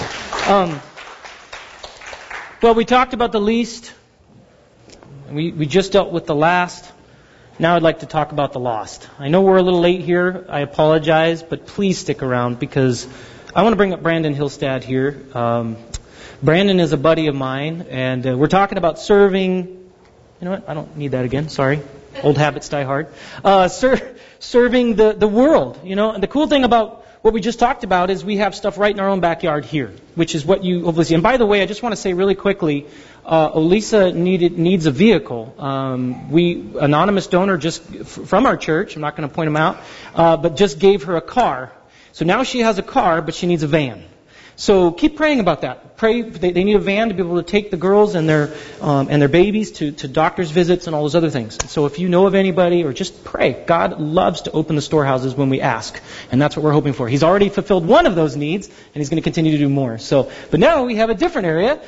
Um, well, we talked about the least. We we just dealt with the last. Now I'd like to talk about the lost. I know we're a little late here. I apologize, but please stick around because I want to bring up Brandon Hilstad here. Um, Brandon is a buddy of mine, and uh, we're talking about serving. You know what? I don't need that again. Sorry. Old habits die hard. Uh, ser- serving the, the world. You know, and the cool thing about what we just talked about is we have stuff right in our own backyard here, which is what you hopefully see. And by the way, I just want to say really quickly, uh, Olisa needed needs a vehicle. Um, we anonymous donor just f- from our church. I'm not going to point him out, uh, but just gave her a car. So now she has a car, but she needs a van. So keep praying about that. Pray they, they need a van to be able to take the girls and their um, and their babies to, to doctor's visits and all those other things. So if you know of anybody, or just pray. God loves to open the storehouses when we ask, and that's what we're hoping for. He's already fulfilled one of those needs, and He's going to continue to do more. So, but now we have a different area,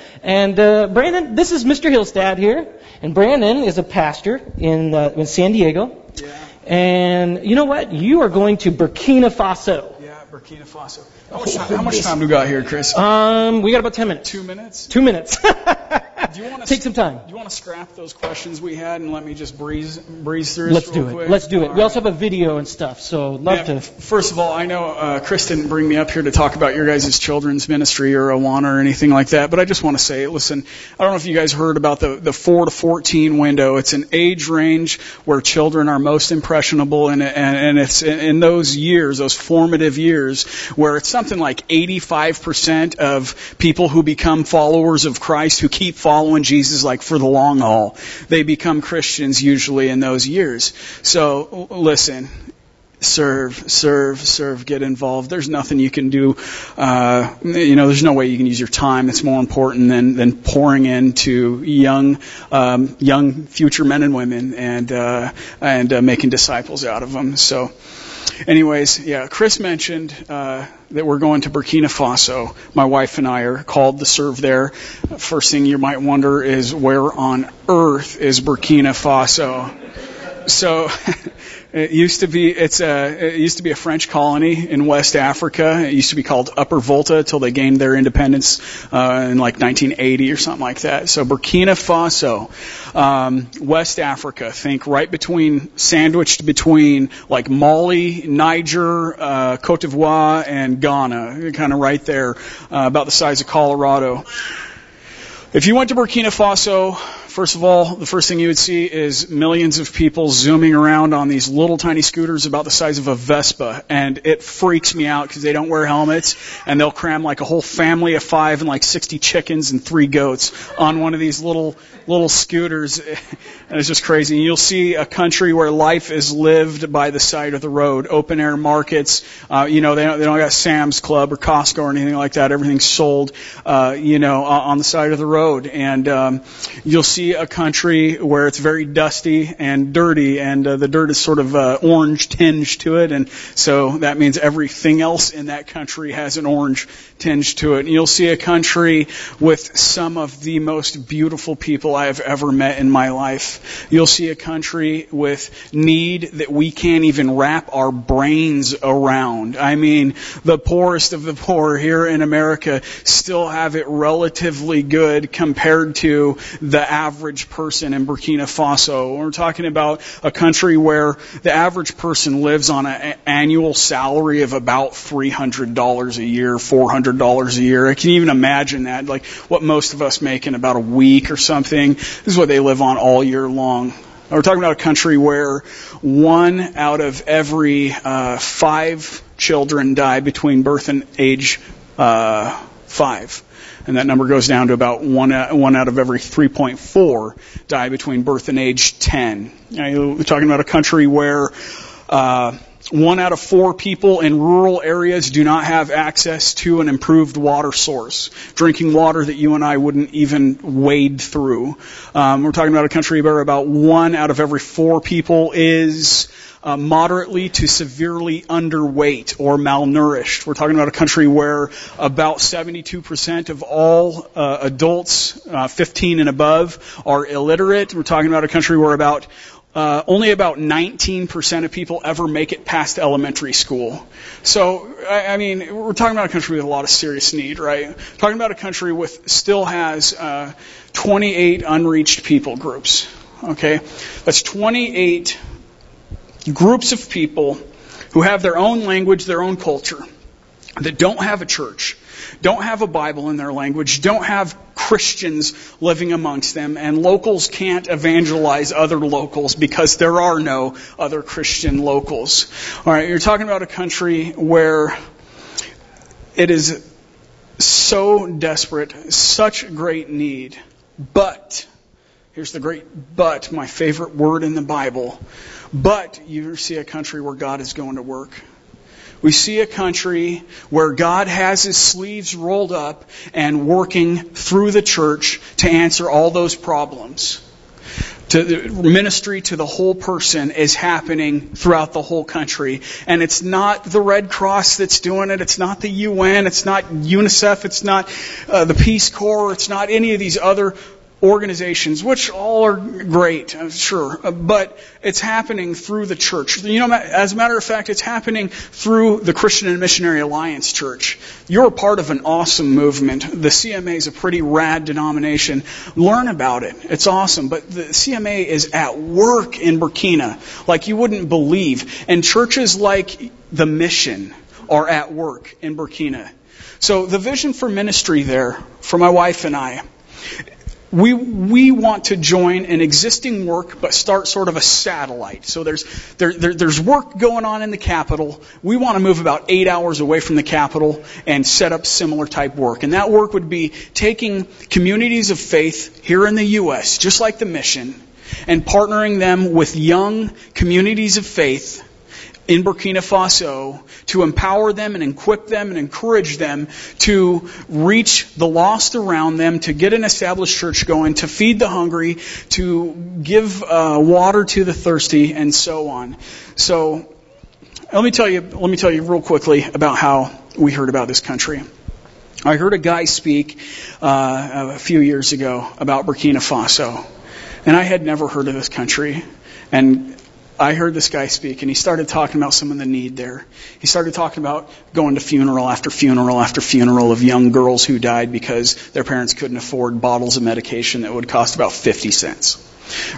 and uh, Brandon, this is Mister Hilstad here, and Brandon is a pastor in uh, in San Diego. Yeah. And you know what? You are going to Burkina Faso. Yeah. Burkina Faso. How much, time, how much time do we got here, Chris? Um, we got about ten minutes. Two minutes? Two minutes. do you want to Take some time. Do you want to scrap those questions we had and let me just breeze breeze through Let's do it. Quick? Let's do all it. Right. We also have a video and stuff, so love yeah, to. First of all, I know uh, Chris didn't bring me up here to talk about your guys' children's ministry or Awana or anything like that, but I just want to say, listen, I don't know if you guys heard about the, the four to fourteen window. It's an age range where children are most impressionable, and, and, and it's in, in those years, those formative years, where it's something like eighty-five percent of people who become followers of Christ, who keep following Jesus like for the long haul, they become Christians usually in those years. So listen, serve, serve, serve, get involved. There's nothing you can do, uh, you know, there's no way you can use your time that's more important than, than pouring into young um, young future men and women and, uh, and uh, making disciples out of them. So anyways, yeah, Chris mentioned uh, that we're going to Burkina Faso. My wife and I are called to serve there. First thing you might wonder is where on earth is Burkina Faso? So it used to be it's a it used to be a French colony in West Africa. It used to be called Upper Volta until they gained their independence uh, in like nineteen eighty or something like that. So Burkina Faso, um, West Africa. Think right between sandwiched between like Mali, Niger, uh, Cote d'Ivoire, and Ghana. Kind of right there, uh, about the size of Colorado. If you went to Burkina Faso First of all, the first thing you would see is millions of people zooming around on these little tiny scooters about the size of a Vespa, and it freaks me out because they don't wear helmets, and they'll cram like a whole family of five and like sixty chickens and three goats on one of these little little scooters, and it's just crazy. And you'll see a country where life is lived by the side of the road, open-air markets. Uh, you know, they don't, they don't got Sam's Club or Costco or anything like that. Everything's sold, uh, you know, on the side of the road, and um, you'll see a country where it's very dusty and dirty, and uh, the dirt is sort of uh, orange tinge to it, and so that means everything else in that country has an orange tinge to it. And you'll see a country with some of the most beautiful people I have ever met in my life. You'll see a country with need that we can't even wrap our brains around. I mean, the poorest of the poor here in America still have it relatively good compared to the average average person in Burkina Faso. We're talking about a country where the average person lives on an annual salary of about three hundred dollars a year, four hundred dollars a year. I can even imagine that, like what most of us make in about a week or something. This is what they live on all year long. We're talking about a country where one out of every uh, five children die between birth and age uh, five. And that number goes down to about one, uh, one out of every three point four die between birth and age ten. Now, you're talking about a country where uh, one out of four people in rural areas do not have access to an improved water source, drinking water that you and I wouldn't even wade through. Um, we're talking about a country where about one out of every four people is Uh, moderately to severely underweight or malnourished. We're talking about a country where about seventy-two percent of all uh, adults, uh, fifteen and above, are illiterate. We're talking about a country where about Uh, only about nineteen percent of people ever make it past elementary school. So, I, I mean, we're talking about a country with a lot of serious need, right? We're talking about a country with still has uh, twenty-eight unreached people groups. Okay, that's twenty-eight groups of people who have their own language, their own culture, that don't have a church, don't have a Bible in their language, don't have Christians living amongst them, and locals can't evangelize other locals because there are no other Christian locals. All right, you're talking about a country where it is so desperate, such great need, but, here's the great but, my favorite word in the Bible, but you see a country where God is going to work. We see a country where God has his sleeves rolled up and working through the church to answer all those problems. To the ministry to the whole person is happening throughout the whole country. And it's not the Red Cross that's doing it. It's not the U N. It's not UNICEF. It's not uh, the Peace Corps. It's not any of these other organizations, which all are great, I'm sure, but it's happening through the church. You know, as a matter of fact, it's happening through the Christian and Missionary Alliance Church. You're a part of an awesome movement. The C M A is a pretty rad denomination. Learn about it. It's awesome. But the C M A is at work in Burkina, like you wouldn't believe. And churches like The Mission are at work in Burkina. So the vision for ministry there, for my wife and I, We we want to join an existing work, but start sort of a satellite. So there's there, there there's work going on in the capital. We want to move about eight hours away from the capital and set up similar type work. And that work would be taking communities of faith here in the U S, just like The Mission, and partnering them with young communities of faith in Burkina Faso to empower them and equip them and encourage them to reach the lost around them, to get an established church going, to feed the hungry, to give uh, water to the thirsty, and so on. So let me tell you, let me tell you real quickly about how we heard about this country. I heard a guy speak uh, a few years ago about Burkina Faso, and I had never heard of this country, and I heard this guy speak, and he started talking about some of the need there. He started talking about going to funeral after funeral after funeral of young girls who died because their parents couldn't afford bottles of medication that would cost about fifty cents.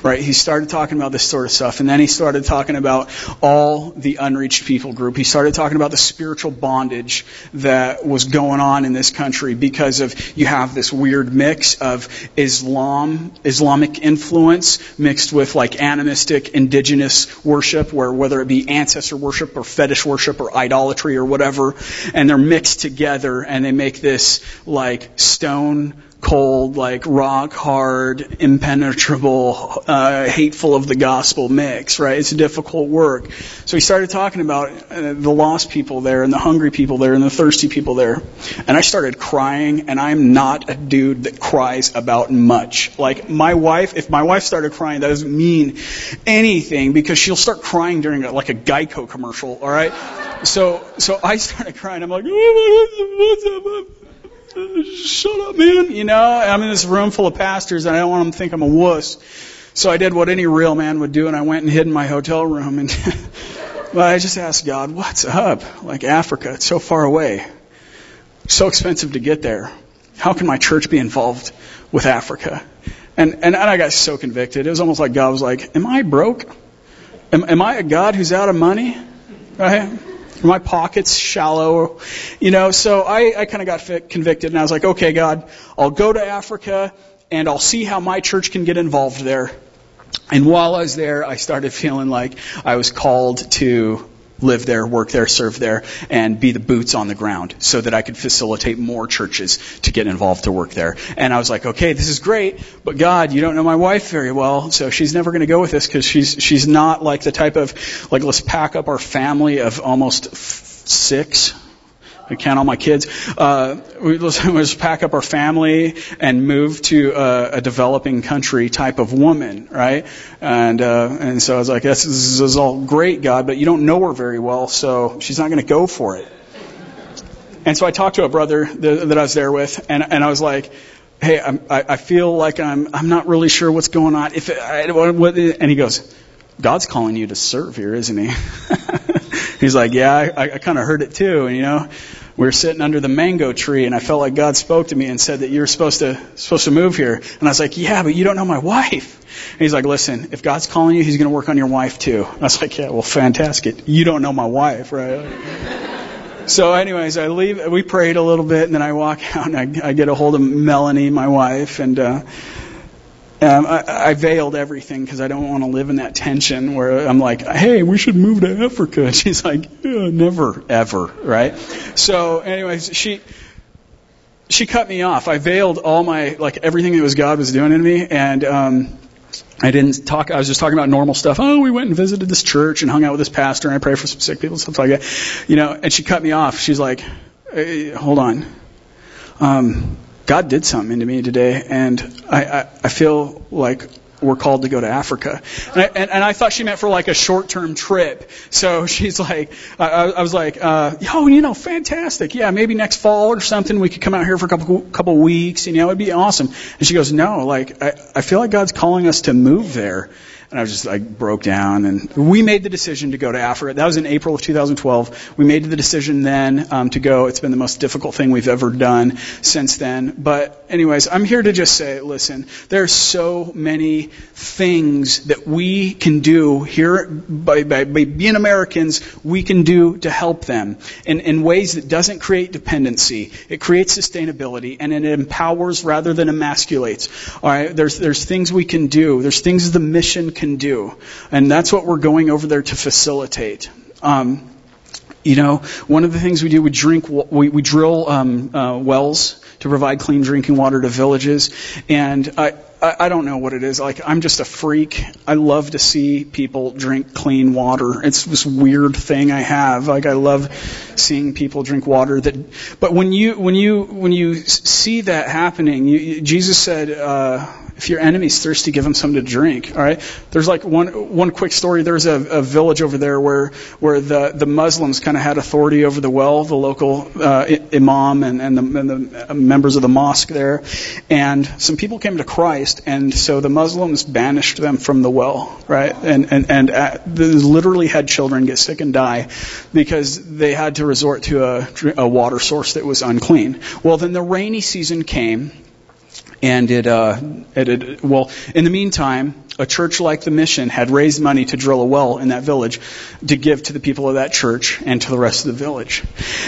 Right? He started talking about this sort of stuff, and then he started talking about all the unreached people group. He started talking about the spiritual bondage that was going on in this country because of you have this weird mix of Islam, Islamic influence mixed with like animistic indigenous worship, where whether it be ancestor worship or fetish worship or idolatry or whatever, and they're mixed together and they make this like stone cold, like rock hard, impenetrable, uh, hateful of the gospel mix, right? It's a difficult work. So he started talking about uh, the lost people there and the hungry people there and the thirsty people there. And I started crying, and I'm not a dude that cries about much. Like my wife, if my wife started crying, that doesn't mean anything because she'll start crying during a, like a Geico commercial, all right? So, so I started crying. I'm like, oh my God, what's up? Shut up, man. You know, I'm in this room full of pastors, and I don't want them to think I'm a wuss. So I did what any real man would do, and I went and hid in my hotel room. And well, I just asked God, what's up? Like Africa, it's so far away. So expensive to get there. How can my church be involved with Africa? And and, and I got so convicted. It was almost like God was like, am I broke? Am, am I a God who's out of money? Right? My pocket's shallow, you know, so I, I kind of got fit, convicted, and I was like, okay, God, I'll go to Africa, and I'll see how my church can get involved there. And while I was there, I started feeling like I was called to live there, work there, serve there, and be the boots on the ground so that I could facilitate more churches to get involved to work there. And I was like, okay, this is great, but God, you don't know my wife very well, so she's never going to go with this because she's she's not like the type of, like, let's pack up our family of almost f- six. I count all my kids. Uh, we just pack up our family and move to a, a developing country type of woman, right? And uh, and so I was like, this is, this is all great, God, but you don't know her very well, so she's not going to go for it. And so I talked to a brother th- that I was there with, and, and I was like, hey, I'm, I, I feel like I'm I'm not really sure what's going on. If it, I, what, and he goes, God's calling you to serve here, isn't he? He's like, yeah, I, I kind of heard it too. And, you know, we were sitting under the mango tree, and I felt like God spoke to me and said that you're supposed to supposed to move here. And I was like, yeah, but you don't know my wife. And he's like, listen, if God's calling you, he's going to work on your wife too. And I was like, yeah, well, fantastic. You don't know my wife, right? So anyways, I leave. We prayed a little bit, and then I walk out, and I, I get a hold of Melanie, my wife, and uh Um, I, I veiled everything because I don't want to live in that tension where I'm like, hey, we should move to Africa. And she's like, yeah, never, ever, right? So anyways, she she cut me off. I veiled all my, like, everything that was God was doing in me. And um, I didn't talk. I was just talking about normal stuff. Oh, we went and visited this church and hung out with this pastor, and I prayed for some sick people and stuff like that. You know, and she cut me off. She's like, hey, hold on. Um God did something to me today, and I, I, I feel like we're called to go to Africa. And I, and, and I thought she meant for like a short-term trip. So she's like, I, I was like, uh, yo, you know, fantastic. Yeah, maybe next fall or something we could come out here for a couple couple weeks. You know, it'd be awesome. And she goes, no, like I, I feel like God's calling us to move there. And I was just like broke down, and we made the decision to go to Africa. That was in April of two thousand twelve. We made the decision then um, to go. It's been the most difficult thing we've ever done since then. But anyways, I'm here to just say, listen, there's so many things that we can do here by, by, by being Americans. We can do to help them in, in ways that doesn't create dependency. It creates sustainability, and it empowers rather than emasculates. All right, there's there's things we can do. There's things the mission can can do. And that's what we're going over there to facilitate. Um, you know, one of the things we do, we drink, we, we drill um, uh, wells to provide clean drinking water to villages. And I, I don't know what it is. Like, I'm just a freak. I love to see people drink clean water. It's this weird thing I have. Like, I love seeing people drink water. That, but when you when you when you see that happening, you, Jesus said, uh, "If your enemy's thirsty, give him something to drink." All right. There's like one one quick story. There's a, a village over there where where the, the Muslims kind of had authority over the well, the local uh, imam and and the, and the members of the mosque there, and some people came to Christ. And so the Muslims banished them from the well, right? And and and at, they literally had children get sick and die because they had to resort to a, a water source that was unclean. Well, then the rainy season came, and it uh it, it well in the meantime a church like the mission had raised money to drill a well in that village to give to the people of that church and to the rest of the village.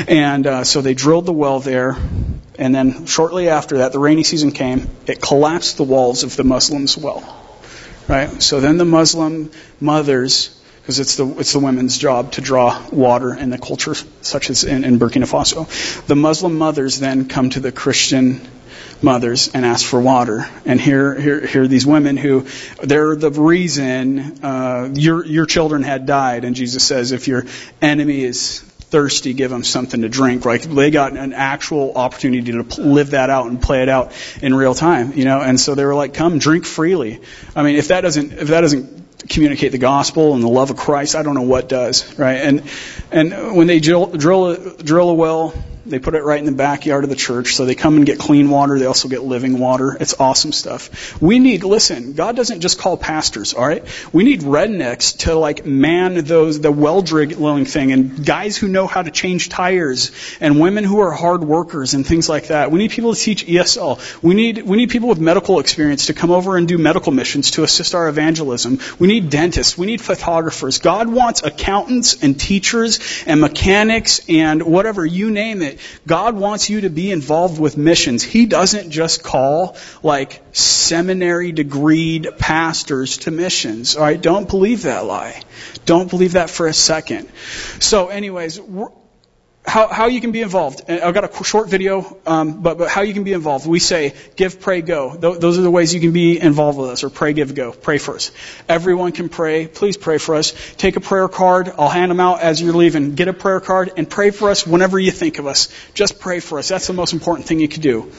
And uh, so they drilled the well there. And then shortly after that, the rainy season came. It collapsed the walls of the Muslims' well. Right? So then the Muslim mothers, because it's the it's the women's job to draw water in the culture such as in, in Burkina Faso, the Muslim mothers then come to the Christian mothers and ask for water. And here, here, here are these women who, they're the reason uh, your your children had died. And Jesus says, if your enemy is thirsty, give them something to drink. Like they got an actual opportunity to live that out and play it out in real time, you know. And so they were like, "Come, drink freely." I mean, if that doesn't if that doesn't communicate the gospel and the love of Christ, I don't know what does, right? And and when they drill drill a, drill a well, they put it right in the backyard of the church. So they come and get clean water. They also get living water. It's awesome stuff. We need, listen, God doesn't just call pastors, all right? We need rednecks to, like, man those, the well drilling thing, and guys who know how to change tires, and women who are hard workers and things like that. We need people to teach E S L. We need, we need people with medical experience to come over and do medical missions to assist our evangelism. We need dentists. We need photographers. God wants accountants and teachers and mechanics and whatever, you name it. God wants you to be involved with missions. He doesn't just call, like, seminary-degreed pastors to missions. All right, don't believe that lie. Don't believe that for a second. So, anyways, how how you can be involved? I've got a short video, um, but but how you can be involved? We say give, pray, go. Th- those are the ways you can be involved with us, or pray, give, go. Pray for us. Everyone can pray. Please pray for us. Take a prayer card. I'll hand them out as you're leaving. Get a prayer card and pray for us whenever you think of us. Just pray for us. That's the most important thing you can do.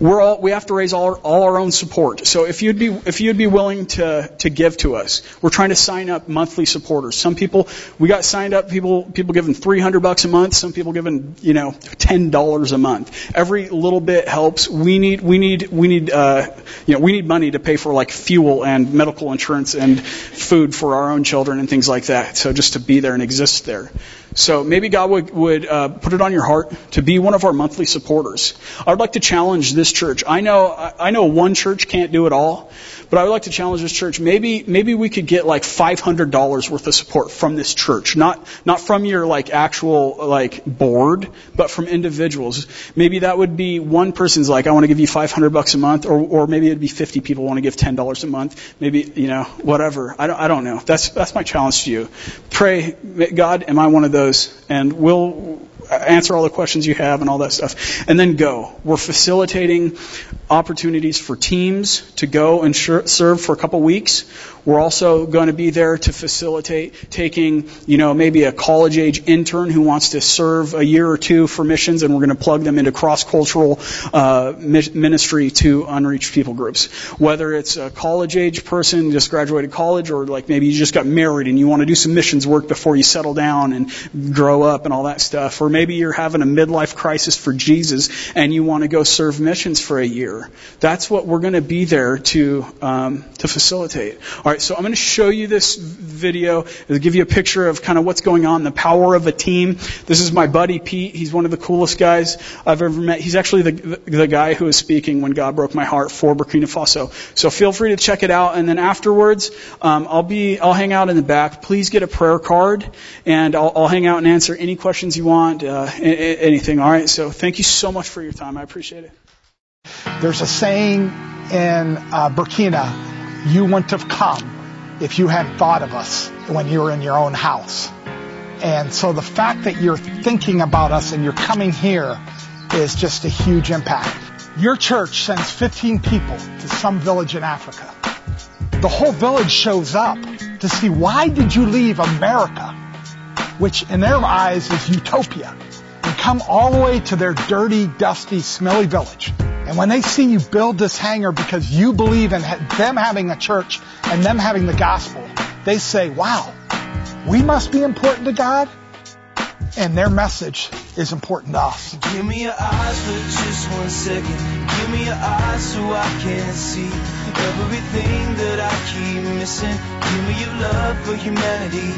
We're all, we have to raise all our, all our own support. So if you'd be, if you'd be willing to, to give to us, we're trying to sign up monthly supporters. Some people, we got signed up, people, people giving three hundred bucks a month, some people giving, you know, ten dollars a month. Every little bit helps. We need, we need, we need, uh, you know, we need money to pay for, like, fuel and medical insurance and food for our own children and things like that. So just to be there and exist there. So maybe God would, would uh, put it on your heart to be one of our monthly supporters. I would like to challenge this church. I know I know one church can't do it all, but I would like to challenge this church. Maybe maybe we could get like five hundred dollars worth of support from this church, not not from your like actual like board, but from individuals. Maybe that would be one person's like, I want to give you five hundred bucks a month, or or maybe it'd be fifty people want to give ten dollars a month. Maybe, you know, whatever. I don't I don't know. That's that's my challenge to you. Pray, God, am I one of those? And we'll answer all the questions you have and all that stuff. And then go. We're facilitating opportunities for teams to go and serve for a couple weeks. We're also going to be there to facilitate taking, you know, maybe a college-age intern who wants to serve a year or two for missions, and we're going to plug them into cross-cultural uh, ministry to unreached people groups. Whether it's a college-age person just graduated college, or like maybe you just got married and you want to do some missions work before you settle down and grow up and all that stuff. Or maybe you're having a midlife crisis for Jesus and you want to go serve missions for a year. That's what we're going to be there to um, to facilitate. All right, so I'm going to show you this video. It'll give you a picture of kind of what's going on, the power of a team. This is my buddy Pete. He's one of the coolest guys I've ever met. He's actually the, the guy who is speaking when God broke my heart for Burkina Faso. So feel free to check it out. And then afterwards, um, I'll be I'll hang out in the back. Please get a prayer card, and I'll, I'll hang out and answer any questions you want, uh, anything. All right, so thank you so much for your time. I appreciate it. There's a saying in uh, Burkina. You wouldn't have come if you had thought of us when you were in your own house. And so the fact that you're thinking about us and you're coming here is just a huge impact. Your church sends fifteen people to some village in Africa. The whole village shows up to see, why did you leave America, which in their eyes is utopia, and come all the way to their dirty, dusty, smelly village? And when they see you build this hangar because you believe in them having a church and them having the gospel, they say, wow, we must be important to God, and their message is important to us. Give me your eyes for just one second. Give me your eyes so I can see everything that I keep missing. Give me your love for humanity.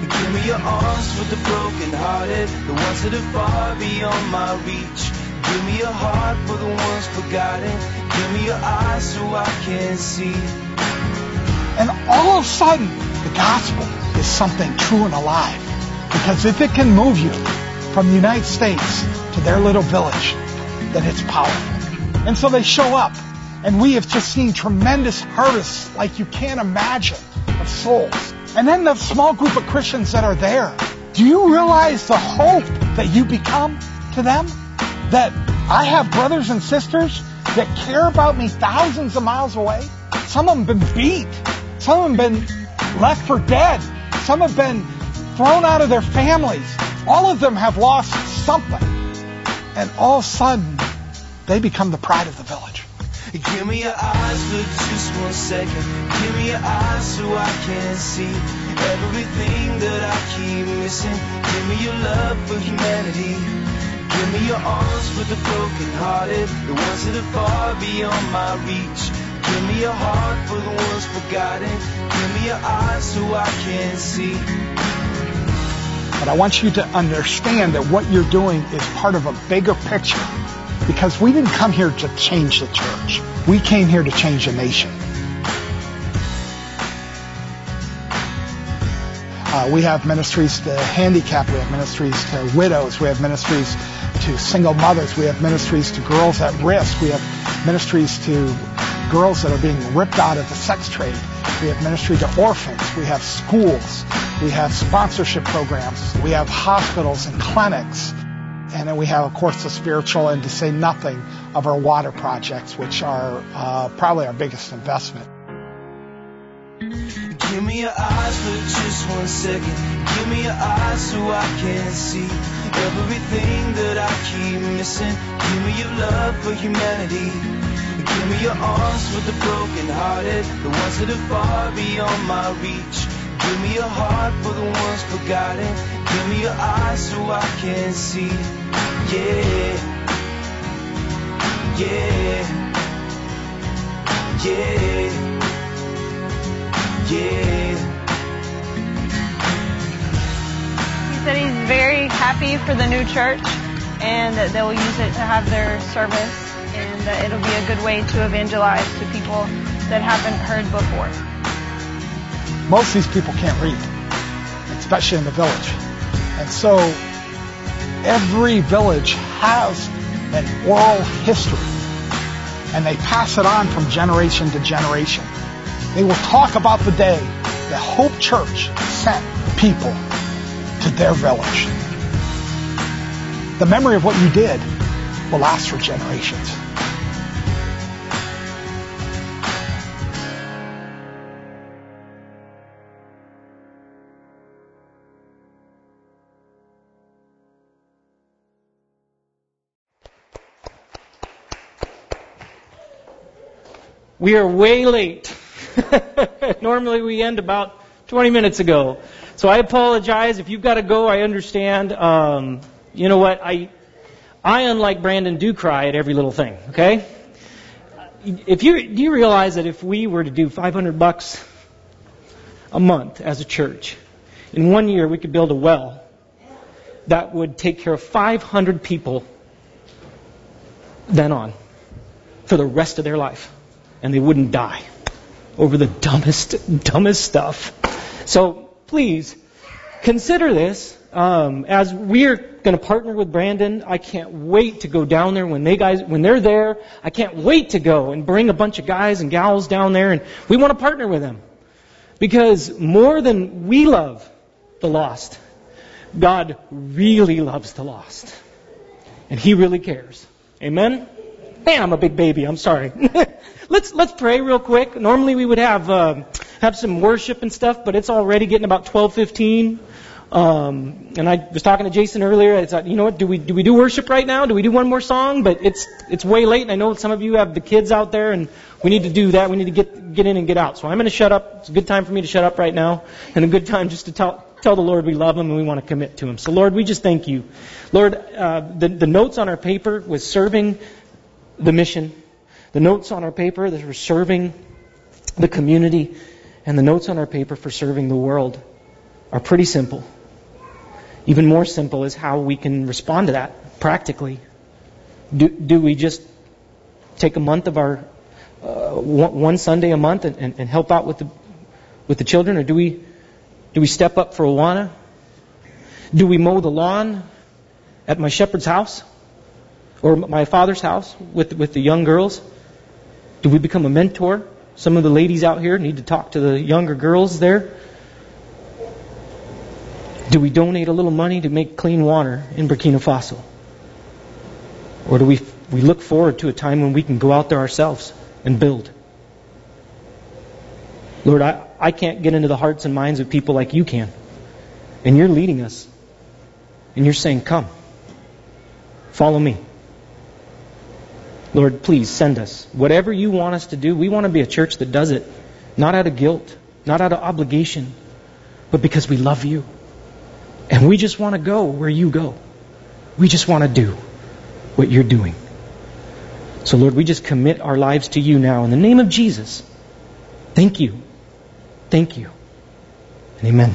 Give me your arms for the broken-hearted, the ones that are far beyond my reach. Give me a heart for the ones forgotten. Give me your eyes so I can see. And all of a sudden, the gospel is something true and alive. Because if it can move you from the United States to their little village, then it's powerful. And so they show up. And we have just seen tremendous harvests like you can't imagine of souls. And then the small group of Christians that are there, do you realize the hope that you become to them? That I have brothers and sisters that care about me thousands of miles away. Some of them have been beat. Some of them have been left for dead. Some have been thrown out of their families. All of them have lost something. And all of a sudden, they become the pride of the village. Give me your eyes for just one second. Give me your eyes so I can see everything that I keep missing. Give me your love for humanity. Give me your arms for the brokenhearted, the ones that are far beyond my reach. Give me your heart for the ones forgotten. Give me your eyes so I can see. But I want you to understand that what you're doing is part of a bigger picture. Because we didn't come here to change the church. We came here to change the nation. Uh, we have ministries to handicapped. We have ministries to widows. We have ministries to single mothers. We have ministries to girls at risk. We have ministries to girls that are being ripped out of the sex trade. We have ministry to orphans. We have schools. We have sponsorship programs. We have hospitals and clinics. And then we have, of course, the spiritual, and to say nothing of our water projects, which are uh, probably our biggest investment. Give me your eyes for just one second. Give me your eyes so I can see everything that I keep missing. Give me your love for humanity. Give me your arms for the brokenhearted, the ones that are far beyond my reach. Give me your heart for the ones forgotten. Give me your eyes so I can see. Yeah, yeah, yeah, yeah. He said he's very happy for the new church and that they'll use it to have their service and that it'll be a good way to evangelize to people that haven't heard before. Most of these people can't read, especially in the village. And so every village has an oral history, and they pass it on from generation to generation. They will talk about the day that Hope Church sent people to their village. The memory of what you did will last for generations. We are way late. Normally we end about twenty minutes ago. So I apologize. If you've got to go, I understand. Um, you know what? I, I, unlike Brandon, do cry at every little thing, okay? If you, do you realize that if we were to do five hundred bucks a month as a church, in one year we could build a well that would take care of five hundred people then on for the rest of their life. And they wouldn't die over the dumbest, dumbest stuff. So please consider this um, as we're going to partner with Brandon. I can't wait to go down there when they guys when they're there. I can't wait to go and bring a bunch of guys and gals down there, and we want to partner with them because more than we love the lost, God really loves the lost, and He really cares. Amen. Man, I'm a big baby. I'm sorry. Let's let's pray real quick. Normally we would have uh, have some worship and stuff, but it's already getting about twelve fifteen. Um, and I was talking to Jason earlier. I thought, you know what? Do we do we do worship right now? Do we do one more song? But it's it's way late, and I know some of you have the kids out there, and we need to do that. We need to get get in and get out. So I'm going to shut up. It's a good time for me to shut up right now, and a good time just to tell. Tell the Lord we love Him and we want to commit to Him. So Lord, we just thank You. Lord, uh, the the notes on our paper was serving the mission. The notes on our paper that were serving the community, and the notes on our paper for serving the world are pretty simple. Even more simple is how we can respond to that practically. Do, do we just take a month of our, uh, one Sunday a month and, and, and help out with the with the children, or do we do we step up for Awana? Do we mow the lawn at my shepherd's house or my father's house with with the young girls? Do we become a mentor? Some of the ladies out here need to talk to the younger girls there. Do we donate a little money to make clean water in Burkina Faso? Or do we we look forward to a time when we can go out there ourselves and build? Lord, I, I can't get into the hearts and minds of people like you can. And you're leading us. And you're saying, come. Follow me. Lord, please send us. Whatever you want us to do, we want to be a church that does it. Not out of guilt, not out of obligation, but because we love you. And we just want to go where you go. We just want to do what you're doing. So Lord, we just commit our lives to you now. In the name of Jesus, thank you. Thank you. And amen.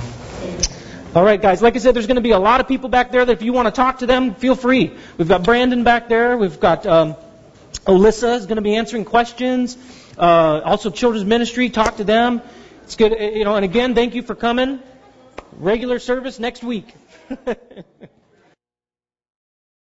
All right, guys. Like I said, there's going to be a lot of people back there that if you want to talk to them, feel free. We've got Brandon back there. We've got um, Olisa is going to be answering questions. Uh, also, Children's Ministry, talk to them. It's good. You know, and again, thank you for coming. Regular service next week.